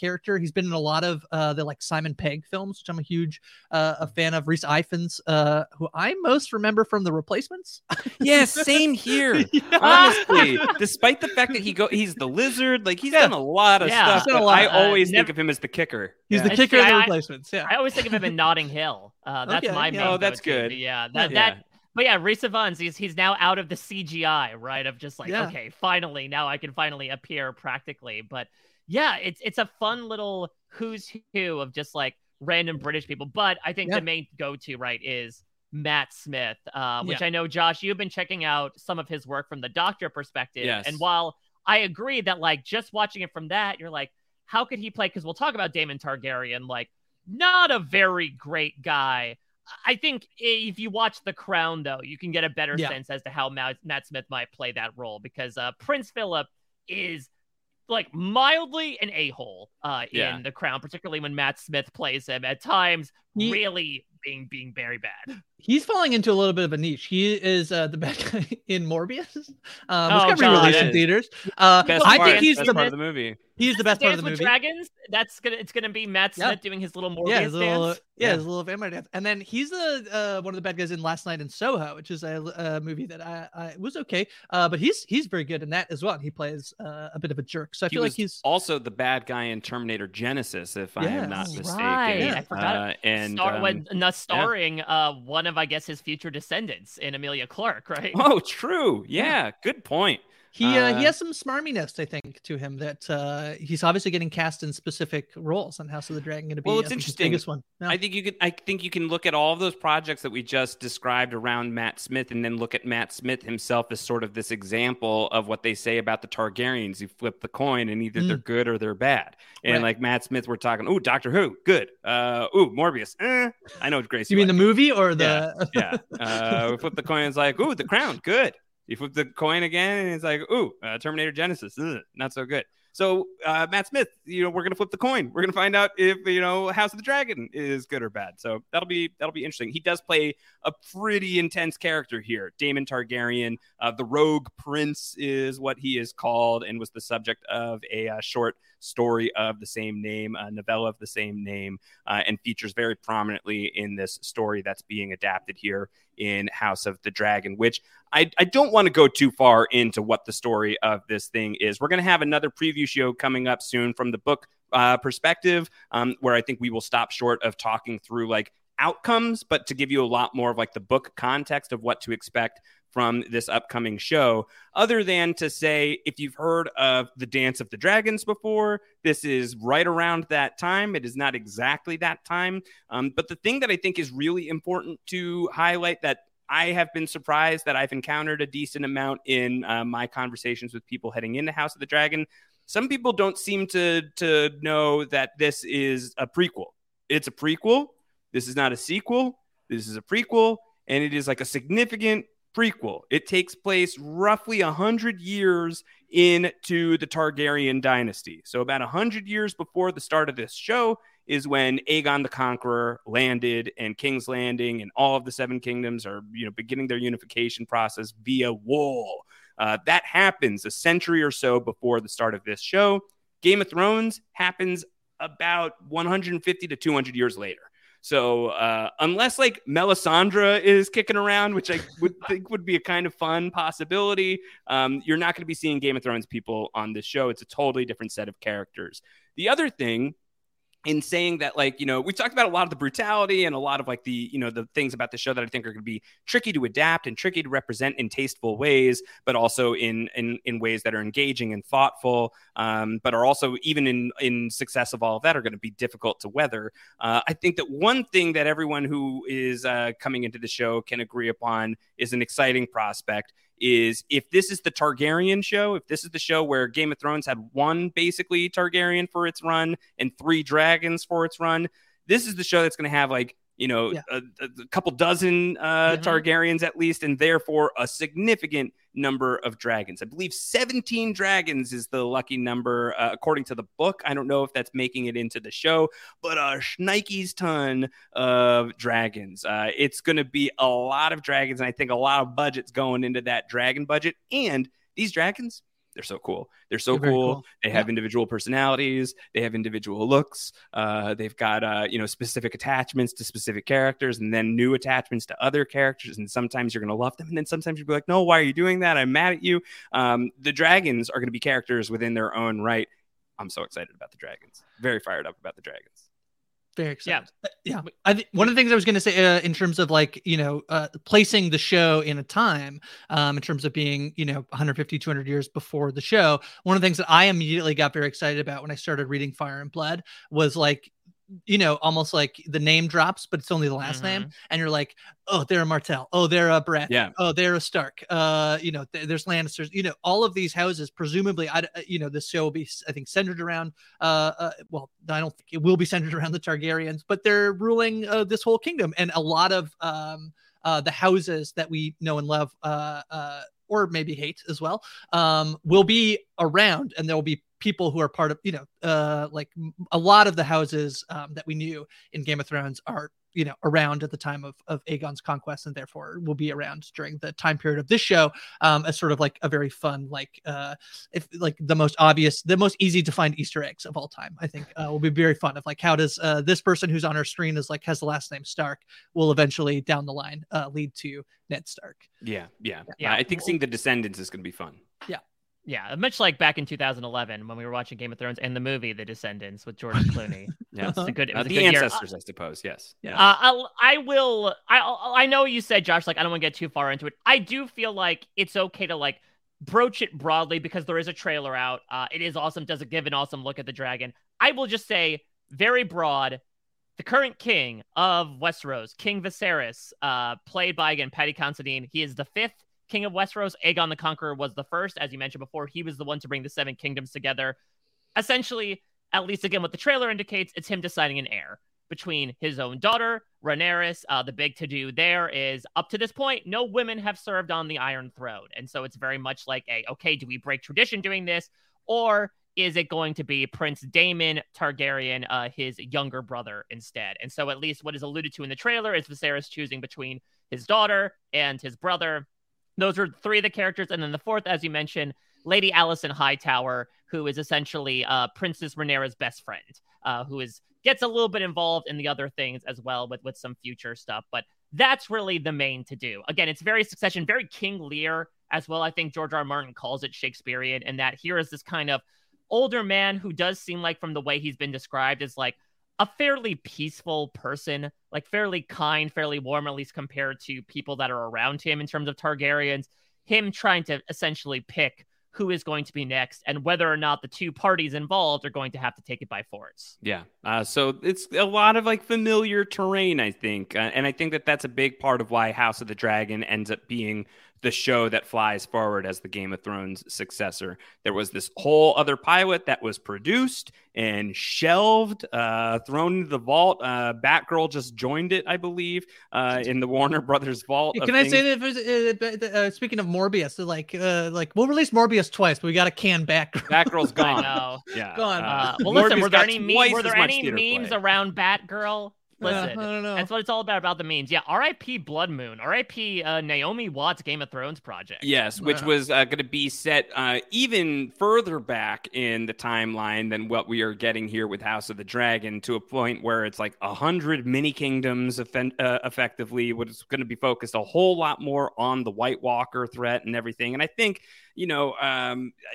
character. He's been in a lot of the like Simon Pegg films, which I'm a huge a fan of. Rhys Ifans, who I most remember from The Replacements. Yes, yeah, same here. Honestly, despite the fact that he's the lizard, like he's done a lot of stuff. But I always think of him as the kicker. He's the kicker in The Replacements. Yeah, I always think of him in Notting Hill. That's my main. Oh, that's good. But But yeah, Rhys Ifans, he's now out of the CGI, right? Of just like, okay, finally, now I can finally appear practically. But yeah, it's a fun little who's who of just like random British people. But I think the main go-to, right, is Matt Smith, which I know, Josh, you've been checking out some of his work from the Doctor perspective. Yes. And while I agree that like just watching it from that, you're like, how could he play? Because we'll talk about Daemon Targaryen, like not a very great guy. I think if you watch The Crown, though, you can get a better sense as to how Matt Smith might play that role, because Prince Philip is like mildly an a-hole in The Crown, particularly when Matt Smith plays him at times, really being very bad. He's falling into a little bit of a niche. He is the bad guy in Morbius, which got re-released in theaters. I think he's the best part of the movie. He's the best part of the movie. Dragons. It's gonna be Matt Smith doing his little Morbius dance. His little vampire dance. And then he's the one of the bad guys in Last Night in Soho, which is a movie that I was okay. But he's very good in that as well. He plays a bit of a jerk. So I feel like he's also the bad guy in Terminator Genesis, if I am not mistaken. Right. Yeah. I forgot. Starring one of, I guess, his future descendants in Emilia Clarke, right? Oh, true. Yeah, good point. He has some smarminess, I think, to him that he's obviously getting cast in specific roles on House of the Dragon. Going to be it's interesting. The biggest one. No. I think you can look at all of those projects that we just described around Matt Smith, and then look at Matt Smith himself as sort of this example of what they say about the Targaryens. You flip the coin, and either they're good or they're bad. And like Matt Smith, we're talking, ooh, Doctor Who, good. Ooh, Morbius. I know, Grace. You mean the movie or the? We flip the coin. It's like, ooh, The Crown, good. You flip the coin again, and it's like, ooh, Terminator Genesis, not so good. So Matt Smith, we're gonna flip the coin. We're gonna find out if House of the Dragon is good or bad. So that'll be interesting. He does play a pretty intense character here, Daemon Targaryen. The Rogue Prince is what he is called, and was the subject of a short story of the same name, a novella of the same name, and features very prominently in this story that's being adapted here in House of the Dragon, which I don't want to go too far into what the story of this thing is. We're going to have another preview show coming up soon from the book perspective, where I think we will stop short of talking through like outcomes, but to give you a lot more of like the book context of what to expect from this upcoming show, other than to say, if you've heard of the Dance of the Dragons before, this is right around that time. It is not exactly that time. But the thing that I think is really important to highlight, that I have been surprised that I've encountered a decent amount in my conversations with people heading into House of the Dragon. Some people don't seem to know that this is a prequel. It's a prequel. This is not a sequel. This is a prequel. And it is like a significant prequel. It takes place roughly 100 years into the Targaryen dynasty. So about 100 years before the start of this show is when Aegon the Conqueror landed, and King's Landing and all of the Seven Kingdoms are beginning their unification process via wool. That happens a century or so before the start of this show. Game of Thrones happens about 150 to 200 years later. So unless like Melisandre is kicking around, which I would think would be a kind of fun possibility, you're not going to be seeing Game of Thrones people on this show. It's a totally different set of characters. The other thing, in saying that, like, we talked about a lot of the brutality and a lot of like the, the things about the show that I think are going to be tricky to adapt and tricky to represent in tasteful ways, but also in ways that are engaging and thoughtful, but are also, even in success of all of that, are going to be difficult to weather. I think that one thing that everyone who is coming into the show can agree upon is an exciting prospect is if this is the Targaryen show, if this is the show where Game of Thrones had one basically Targaryen for its run and three dragons for its run, this is the show that's going to have like, you know, a couple dozen Targaryens at least, and therefore a significant number of dragons. I believe 17 dragons is the lucky number, according to the book. I don't know if that's making it into the show, but a shnikes ton of dragons. It's going to be a lot of dragons, and I think a lot of budget's going into that dragon budget. And these dragons, they're so cool. They're so cool. They have individual personalities. They have individual looks. They've got, you know, specific attachments to specific characters and then new attachments to other characters. And sometimes you're going to love them. And then sometimes you'll be like, no, why are you doing that? I'm mad at you. The dragons are going to be characters within their own right. I'm so excited about the dragons. Very fired up about the dragons. Very excited. Yeah. I think one of the things I was going to say in terms of like, you know, placing the show in a time in terms of being, you know, 150, 200 years before the show. One of the things that I immediately got very excited about when I started reading Fire and Blood was like, you know, almost like the name drops, but it's only the last name. And you're like, oh, they're a Martell. Oh, they're a Brett. Yeah. Oh, they're a Stark. You know, there's Lannisters, you know, all of these houses, presumably, you know, this show will be, I think, centered around, well, I don't think it will be centered around the Targaryens, but they're ruling this whole kingdom. And a lot of the houses that we know and love or maybe hate as well will be around, and there'll be people who are part of, you know, like a lot of the houses that we knew in Game of Thrones are, you know, around at the time of Aegon's conquest, and therefore will be around during the time period of this show as sort of like a very fun, like if like the most obvious, the most easy to find Easter eggs of all time, I think will be very fun of like, how does this person who's on our screen is like, has the last name Stark, will eventually down the line lead to Ned Stark. Yeah. I think seeing the Descendants is going to be fun. Yeah, much like back in 2011 when we were watching Game of Thrones and the movie The Descendants with George Clooney. It was a good ancestors, year. I suppose. Yes. Yeah. I know you said, Josh, like I don't want to get too far into it. I do feel like it's okay to like broach it broadly because there is a trailer out. It is awesome. Does give an awesome look at the dragon. I will just say, very broad. The current king of Westeros, King Viserys, played by again Paddy Considine. He is the fifth king of Westeros. Aegon the Conqueror was the first, as you mentioned before. He was the one to bring the seven kingdoms together. Essentially, at least again, what the trailer indicates, it's him deciding an heir between his own daughter, Rhaenyra. The big to-do there is, up to this point, no women have served on the Iron Throne. And so it's very much like a, okay, do we break tradition doing this? Or is it going to be Prince Daemon Targaryen, his younger brother, instead? And so at least what is alluded to in the trailer is Viserys choosing between his daughter and his brother. Those are three of the characters. And then the fourth, as you mentioned, Lady Alicent Hightower, who is essentially Princess Rhaenyra's best friend, who gets a little bit involved in the other things as well with some future stuff. But that's really the main to-do. Again, it's very Succession, very King Lear as well. I think George R. R. Martin calls it Shakespearean, and that here is this kind of older man who does seem like, from the way he's been described, is like a fairly peaceful person, like fairly kind, fairly warm, at least compared to people that are around him in terms of Targaryens, him trying to essentially pick who is going to be next and whether or not the two parties involved are going to have to take it by force. Yeah. So it's a lot of like familiar terrain, I think. And I think that that's a big part of why House of the Dragon ends up being the show that flies forward as the Game of Thrones successor. There was this whole other pilot that was produced and shelved, thrown into the vault. Batgirl just joined it, I believe, in the Warner Brothers vault. Can I say that? Speaking of Morbius, like we'll release Morbius twice, but we got to can Batgirl. Batgirl's gone. I know. Yeah. Gone. Well, listen, were there any memes around Batgirl? Listen, I don't know. That's what it's all about the memes. Yeah, R.I.P. Blood Moon, R.I.P. Naomi Watts' Game of Thrones project. Yes, which was going to be set even further back in the timeline than what we are getting here with House of the Dragon, to a point where it's like 100 mini kingdoms effectively, which is going to be focused a whole lot more on the White Walker threat and everything. And I think, you know,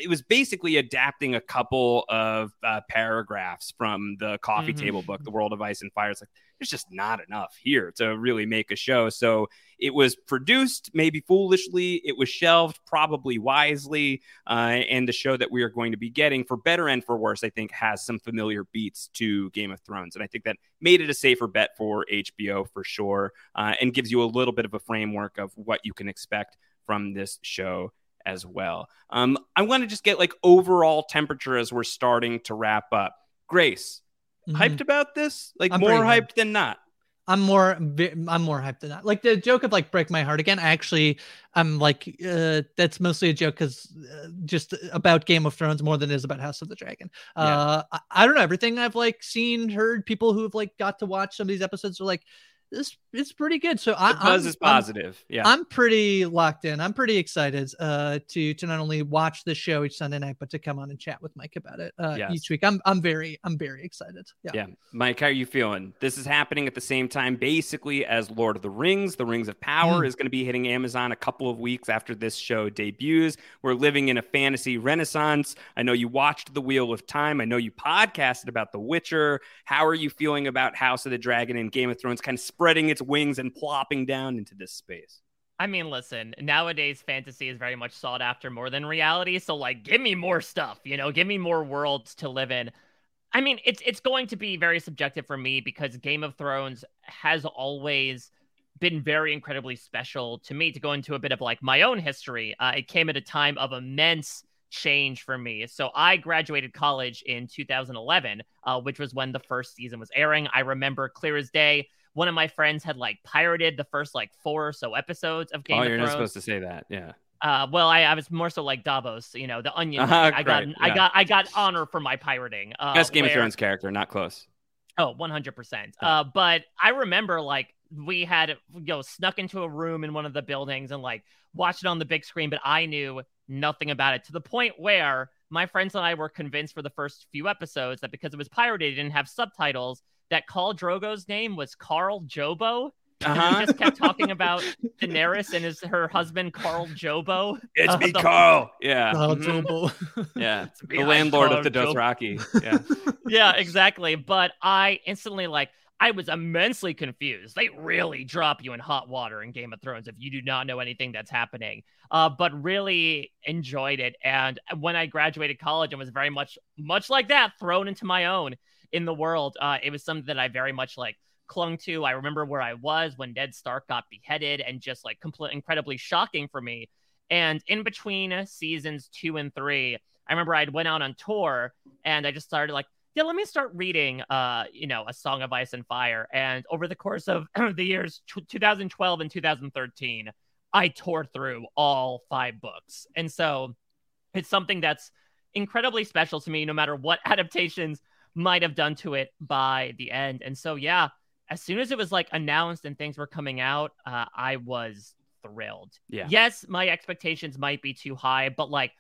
it was basically adapting a couple of paragraphs from the coffee table book, The World of Ice and Fire. It's like, there's just not enough here to really make a show. So it was produced, maybe foolishly. It was shelved, probably wisely. And the show that we are going to be getting, for better and for worse, I think has some familiar beats to Game of Thrones. And I think that made it a safer bet for HBO for sure, and gives you a little bit of a framework of what you can expect from this show as well. I want to just get like overall temperature as we're starting to wrap up. Grace, hyped about this? Like I'm more hyped than not. I'm more hyped than that. Like the joke of like break my heart again. I'm like, that's mostly a joke because just about Game of Thrones more than it is about House of the Dragon. Yeah. I don't know. Everything I've like seen, heard, people who've like got to watch some of these episodes are like, this is pretty good. So the buzz is positive. I'm pretty locked in. I'm pretty excited to not only watch this show each Sunday night, but to come on and chat with Mike about it each week. I'm very excited. Yeah. Mike, how are you feeling? This is happening at the same time, basically, as Lord of the Rings. The Rings of Power is going to be hitting Amazon a couple of weeks after this show debuts. We're living in a fantasy renaissance. I know you watched The Wheel of Time. I know you podcasted about The Witcher. How are you feeling about House of the Dragon and Game of Thrones kind of spreading its wings and plopping down into this space? I mean, listen, nowadays fantasy is very much sought after more than reality. So like, give me more stuff, you know, give me more worlds to live in. I mean, it's going to be very subjective for me because Game of Thrones has always been very incredibly special to me. To go into a bit of like my own history, it came at a time of immense change for me. So I graduated college in 2011, which was when the first season was airing. I remember clear as day. One of my friends had like pirated the first like 4 or so episodes of Game of Thrones. Oh, you're not supposed to say that. Yeah. Well, I was more so like Davos, you know, the Onion. I got honor for my pirating. Best Game of Thrones character, not close. Oh, 100%. But I remember like we had, you know, snuck into a room in one of the buildings and like watched it on the big screen, but I knew nothing about it to the point where my friends and I were convinced for the first few episodes that because it was pirated, it didn't have subtitles, that Khal Drogo's name was Carl Jobo. And he just kept talking about Daenerys and her husband, Carl Jobo. It's me, Carl. Yeah. Carl Jobo. Yeah. The landlord of the Dothraki. Yeah. Yeah, exactly. But I instantly, like, I was immensely confused. They really drop you in hot water in Game of Thrones if you do not know anything that's happening. But really enjoyed it. And when I graduated college and was very much like that, thrown into my own in the world, it was something that I very much like clung to. I remember where I was when Ned Stark got beheaded and just like incredibly shocking for me. And in between seasons 2 and 3, I remember I'd went out on tour and I just started like, yeah, let me start reading, you know, A Song of Ice and Fire. And over the course of the years 2012 and 2013, I tore through all 5 books. And so it's something that's incredibly special to me, no matter what adaptations might have done to it by the end. And so, yeah, as soon as it was like announced and things were coming out, I was thrilled. Yeah. Yes, my expectations might be too high, but like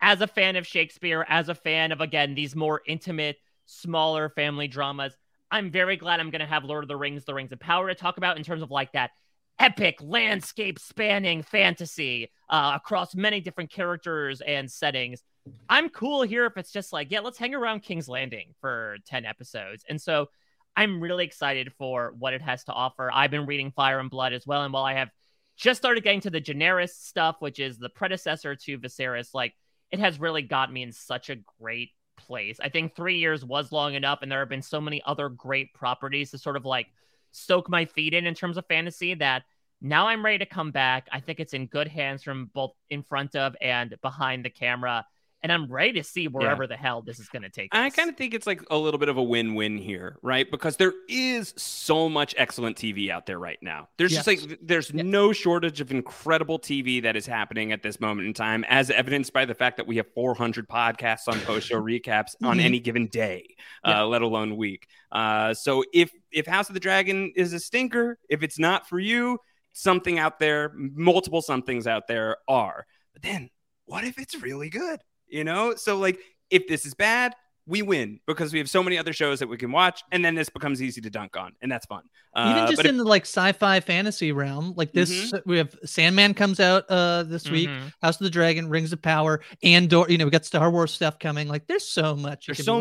as a fan of Shakespeare, as a fan of, again, these more intimate, smaller family dramas, I'm very glad I'm going to have Lord of the Rings of Power to talk about in terms of like that epic landscape spanning fantasy across many different characters and settings. I'm cool here if it's just like, yeah, let's hang around King's Landing for 10 episodes. And so I'm really excited for what it has to offer. I've been reading Fire and Blood as well. And while I have just started getting to the Daenerys stuff, which is the predecessor to Viserys, like it has really got me in such a great place. I think 3 years was long enough. And there have been so many other great properties to sort of like soak my feet in terms of fantasy that now I'm ready to come back. I think it's in good hands from both in front of and behind the camera. And I'm ready to see wherever the hell this is going to take us. I kind of think it's like a little bit of a win-win here, right? Because there is so much excellent TV out there right now. There's just like, there's no shortage of incredible TV that is happening at this moment in time, as evidenced by the fact that we have 400 podcasts on Post Show Recaps on any given day, let alone week. So if House of the Dragon is a stinker, if it's not for you, something out there, multiple somethings out there are. But then what if it's really good? You know, so like if this is bad, we win because we have so many other shows that we can watch. And then this becomes easy to dunk on. And that's fun. Even just in the like sci-fi fantasy realm, like this, we have Sandman comes out this week, House of the Dragon, Rings of Power, Andor, you know, we got Star Wars stuff coming. Like there's so much. There's so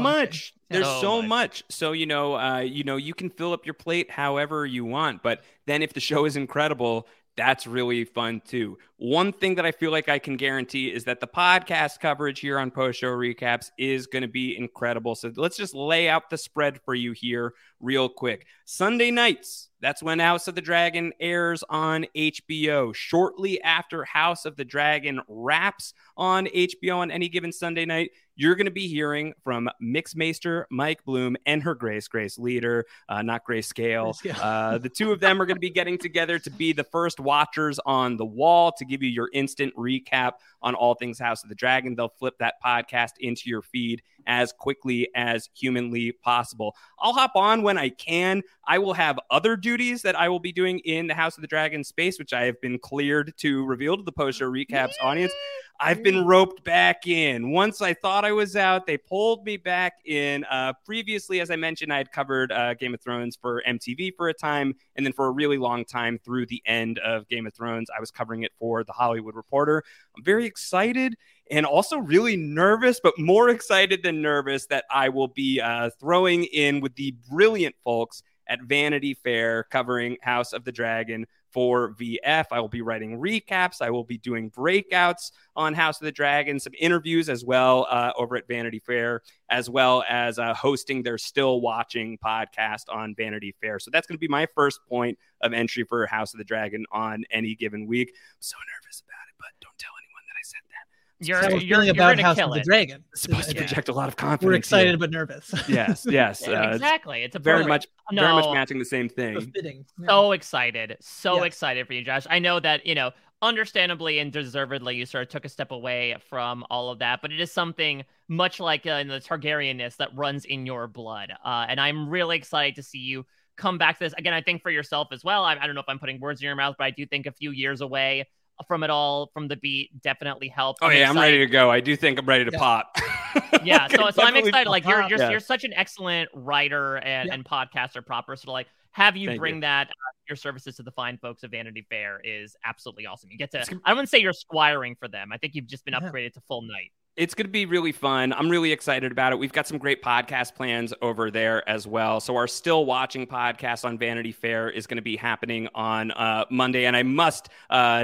much. So, you know, you can fill up your plate however you want. But then if the show is incredible, That's really fun, too. One thing that I feel like I can guarantee is that the podcast coverage here on Post Show Recaps is going to be incredible. So let's just lay out the spread for you here real quick. Sunday nights, that's when House of the Dragon airs on HBO. Shortly after House of the Dragon wraps on HBO on any given Sunday night, you're going to be hearing from Mixmaster Mike Bloom and her Grace Leder, not Grace Scale. The two of them are going to be getting together to be the first watchers on the wall to give you your instant recap on all things House of the Dragon. They'll flip that podcast into your feed as quickly as humanly possible. I'll hop on when I can. I will have other duties that I will be doing in the House of the Dragon space, which I have been cleared to reveal to the Post Show Recaps audience. I've been roped back in. Once I thought I was out, they pulled me back in. Previously, as I mentioned, I had covered Game of Thrones for MTV for a time, and then for a really long time through the end of Game of Thrones, I was covering it for The Hollywood Reporter. I'm very excited and also really nervous, but more excited than nervous that I will be throwing in with the brilliant folks at Vanity Fair covering House of the Dragon for VF. I will be writing recaps. I will be doing breakouts on House of the Dragon, some interviews as well over at Vanity Fair, as well as hosting their Still Watching podcast on Vanity Fair. So that's going to be my first point of entry for House of the Dragon on any given week. I'm so nervous about it, but don't tell anyone that I said that. You're about House of the Dragon. It's supposed to project a lot of confidence. We're excited but nervous. Yes. Exactly. It's a very much matching the same thing. Yeah. So excited for you, Josh. I know that, understandably and deservedly, you sort of took a step away from all of that, but it is something much like in the Targaryenness that runs in your blood. And I'm really excited to see you come back to this again. I think for yourself as well. I don't know if I'm putting words in your mouth, but I do think a few years away from it all, from the beat, definitely helped. I'm ready to go. I do think I'm ready to pop. So I'm excited. Like you're such an excellent writer and podcaster proper. So to have you bring that your services to the fine folks of Vanity Fair is absolutely awesome. You get to, I wouldn't say you're squiring for them. I think you've just been upgraded to full knight. It's going to be really fun. I'm really excited about it. We've got some great podcast plans over there as well. So our Still Watching podcast on Vanity Fair is going to be happening on Monday. And I must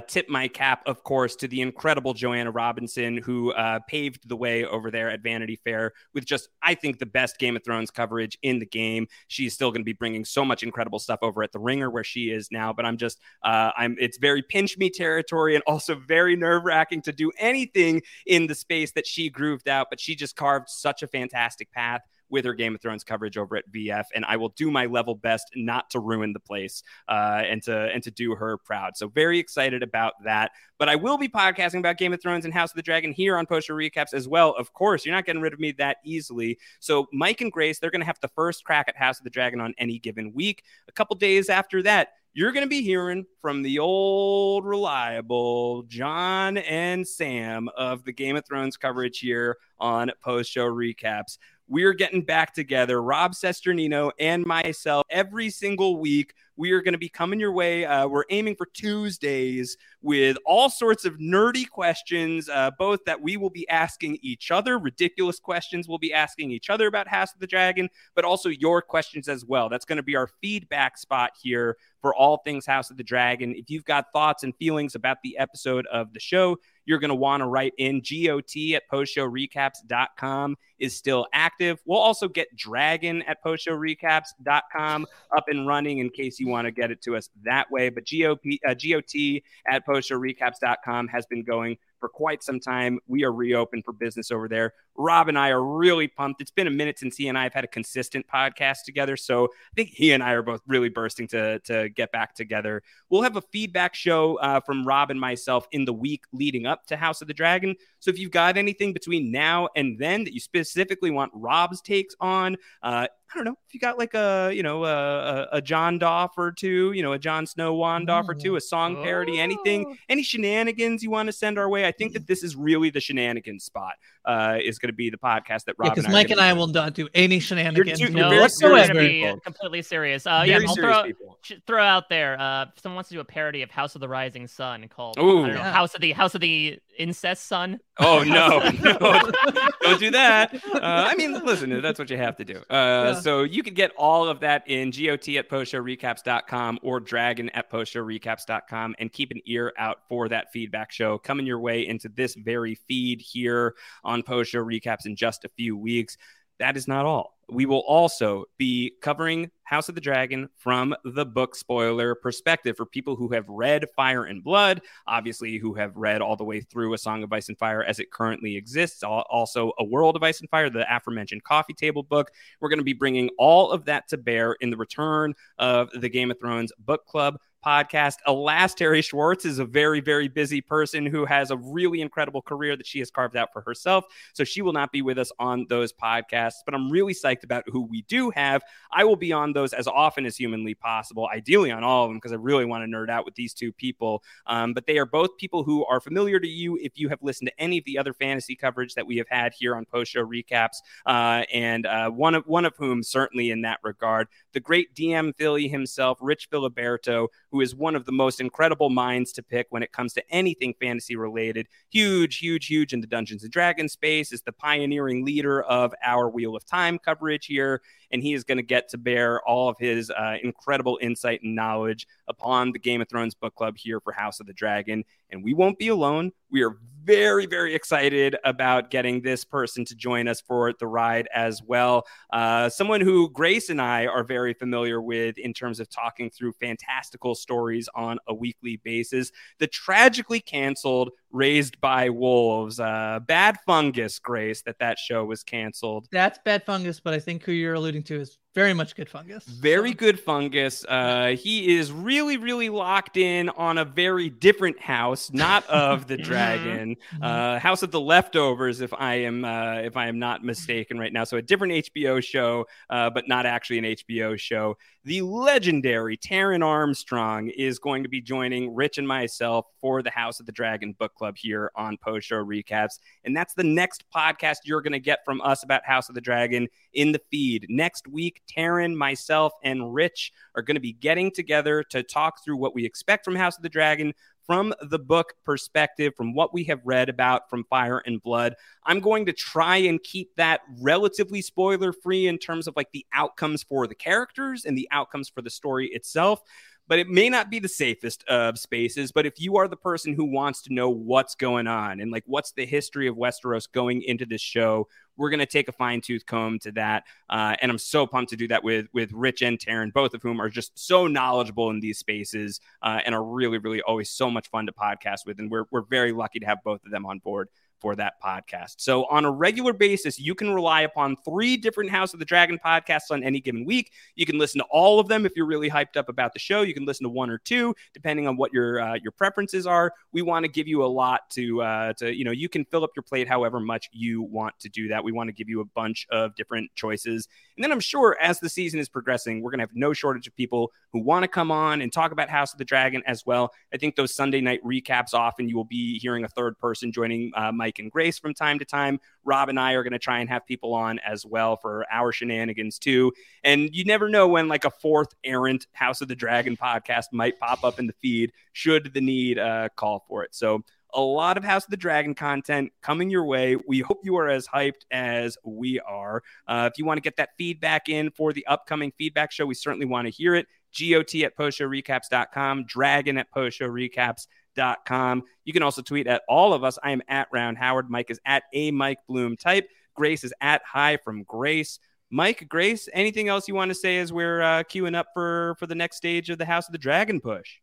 tip my cap, of course, to the incredible Joanna Robinson, who paved the way over there at Vanity Fair with just, I think, the best Game of Thrones coverage in the game. She's still going to be bringing so much incredible stuff over at The Ringer, where she is now. But I'm just, it's very pinch me territory and also very nerve wracking to do anything in the space that she grooved out, but she just carved such a fantastic path with her Game of Thrones coverage over at VF, and I will do my level best not to ruin the place and to do her proud. So very excited about that. But I will be podcasting about Game of Thrones and House of the Dragon here on Post Show Recaps as well. Of course, you're not getting rid of me that easily. So Mike and Grace, they're going to have the first crack at House of the Dragon on any given week. A couple days after that, you're going to be hearing from the old reliable John and Sam of the Game of Thrones coverage here on Post Show Recaps. We're getting back together, Rob Sesternino and myself, every single week. We are going to be coming your way. We're aiming for Tuesdays with all sorts of nerdy questions, both that we will be asking each other, ridiculous questions we'll be asking each other about House of the Dragon, but also your questions as well. That's going to be our feedback spot here for all things House of the Dragon. If you've got thoughts and feelings about the episode of the show, you're going to want to write in. GOT@postshowrecaps.com is still active. We'll also get dragon@postshowrecaps.com up and running in case you want to get it to us that way. But GOT@postshowrecaps.com has been going for quite some time. We are reopened for business over there. Rob and I are really pumped. It's been a minute since he and I have had a consistent podcast together. So I think he and I are both really bursting to get back together. We'll have a feedback show from Rob and myself in the week leading up to House of the Dragon. So if you've got anything between now and then that you specifically want Rob's takes on, I don't know, if you got like a John Doff or two, a Jon Snow Wandoff or two, a song parody, anything, any shenanigans you want to send our way, I think that this is really the shenanigans spot is going to be the podcast that Rob and I... Because Mike and I will not do any shenanigans. We're completely serious. I'll throw out there, if someone wants to do a parody of House of the Rising Sun called House of the incest son. Oh, no. Don't do that. I mean, listen, that's what you have to do. So you can get all of that in GOT@postshowrecaps.com or dragon@postshowrecaps.com, and keep an ear out for that feedback show coming your way into this very feed here on Post Show Recaps in just a few weeks. That is not all. We will also be covering House of the Dragon from the book spoiler perspective for people who have read Fire and Blood, obviously who have read all the way through A Song of Ice and Fire as it currently exists, also A World of Ice and Fire, the aforementioned coffee table book. We're going to be bringing all of that to bear in the return of the Game of Thrones book club podcast. Alas, Terry Schwartz is a very, very busy person who has a really incredible career that she has carved out for herself, so she will not be with us on those podcasts, but I'm really psyched about who we do have. I will be on those as often as humanly possible, ideally on all of them, because I really want to nerd out with these two people, but they are both people who are familiar to you if you have listened to any of the other fantasy coverage that we have had here on Post Show Recaps, and one of whom, certainly in that regard, the great DM Philly himself, Rich Filiberto, who is one of the most incredible minds to pick when it comes to anything fantasy related. Huge, huge, huge in the Dungeons and Dragons space, is the pioneering leader of our Wheel of Time coverage here, and he is going to get to bear all of his incredible insight and knowledge upon the Game of Thrones book club here for House of the Dragon. And we won't be alone. We are very, very excited about getting this person to join us for the ride as well. Someone who Grace and I are very familiar with in terms of talking through fantastical stories on a weekly basis. The tragically canceled Raised by Wolves. Bad fungus, Grace, that show was canceled. That's bad fungus, but I think who you're alluding to is very much good fungus. Very good fungus. He is really, really locked in on a very different house, not of the dragon, House of the Leftovers, if I am not mistaken right now. So a different HBO show, but not actually an HBO show. The legendary Taryn Armstrong is going to be joining Rich and myself for the House of the Dragon book club here on Post Show Recaps. And that's the next podcast you're going to get from us about House of the Dragon in the feed. Next week, Taryn, myself, and Rich are going to be getting together to talk through what we expect from House of the Dragon, from the book perspective, from what we have read about from Fire and Blood. I'm going to try and keep that relatively spoiler-free in terms of like the outcomes for the characters and the outcomes for the story itself. But it may not be the safest of spaces. But if you are the person who wants to know what's going on and like what's the history of Westeros going into this show, we're going to take a fine-tooth comb to that. And I'm so pumped to do that with Rich and Taryn, both of whom are just so knowledgeable in these spaces and are really, really always so much fun to podcast with. And we're very lucky to have both of them on board for that podcast. So on a regular basis, you can rely upon 3 different House of the Dragon podcasts on any given week. You can listen to all of them if you're really hyped up about the show. You can listen to 1 or 2, depending on what your preferences are. We want to give you a lot to you know, you can fill up your plate however much you want to do that. We want to give you a bunch of different choices. And then I'm sure as the season is progressing, we're going to have no shortage of people who want to come on and talk about House of the Dragon as well. I think those Sunday night recaps, often you will be hearing a third person joining Mike and Grace from time to time. Rob and I are going to try and have people on as well for our shenanigans too. And you never know when like a 4th errant House of the Dragon podcast might pop up in the feed should the need call for it. So a lot of House of the Dragon content coming your way. We hope you are as hyped as we are. If you want to get that feedback in for the upcoming feedback show, we certainly want to hear it. GOT@postshowrecaps.com, dragon@postshowrecaps.com. You can also tweet at all of us. I am @RoundHoward. Mike is @AMikeBloomType. Grace is @HiFromGrace. Mike, Grace, anything else you want to say as we're queuing up for the next stage of the House of the Dragon push?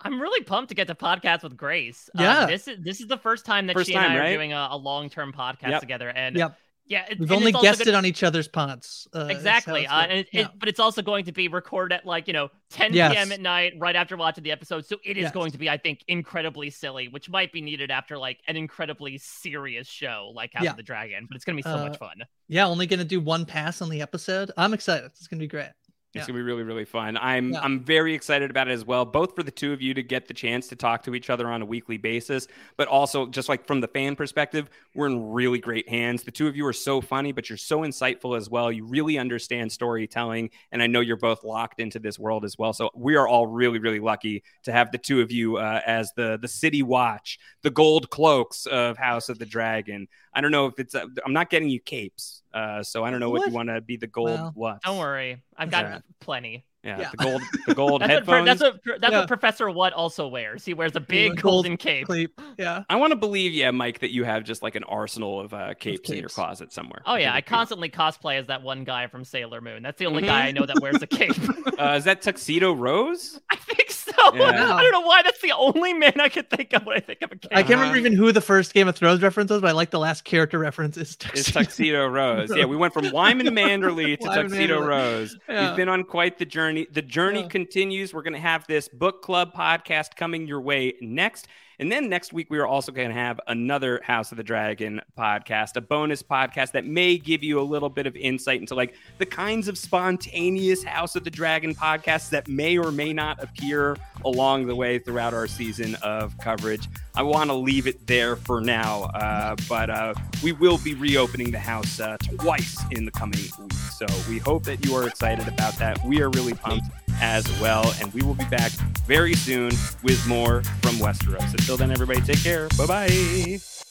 I'm really pumped to get to podcast with Grace. Yeah. This is the first time that she and I right? are doing a long-term podcast together. And yeah, we've only guested on each other's pods. Exactly. But it's also going to be recorded at 10 p.m. at night, right after watching the episode. So it is going to be, I think, incredibly silly, which might be needed after an incredibly serious show like House of the Dragon. But it's going to be so much fun. Yeah, only going to do one pass on the episode. I'm excited. It's going to be great. It's going to be really, really fun. I'm very excited about it as well, both for the two of you to get the chance to talk to each other on a weekly basis, but also just like from the fan perspective, we're in really great hands. The two of you are so funny, but you're so insightful as well. You really understand storytelling, and I know you're both locked into this world as well. So we are all really, really lucky to have the two of you as the city watch, the gold cloaks of House of the Dragon. I don't know if it's... I'm not getting you capes, so I don't know what you want to be the gold what. Don't worry. I've got plenty. Yeah, the gold that's headphones. What Professor What also wears. He wears a big golden cape. Yeah. I want to believe, Mike, that you have just like an arsenal of capes in your closet somewhere. Oh, yeah. I constantly cosplay as that one guy from Sailor Moon. That's the only guy I know that wears a cape. Is that Tuxedo Rose? I think so. Yeah. I don't know why that's the only man I could think of when I think of a character. I can't remember even who the first Game of Thrones reference was, but I like the last character reference is Tuxedo Rose. Yeah, we went from Wyman Manderly to Tuxedo Rose. Yeah. We've been on quite the journey. The journey continues. We're going to have this book club podcast coming your way next. And then next week, we are also going to have another House of the Dragon podcast, a bonus podcast that may give you a little bit of insight into like the kinds of spontaneous House of the Dragon podcasts that may or may not appear along the way throughout our season of coverage. I want to leave it there for now, but we will be reopening the house twice in the coming weeks. So we hope that you are excited about that. We are really pumped as well, and we will be back very soon with more from Westeros. Until then, everybody, take care. Bye-bye.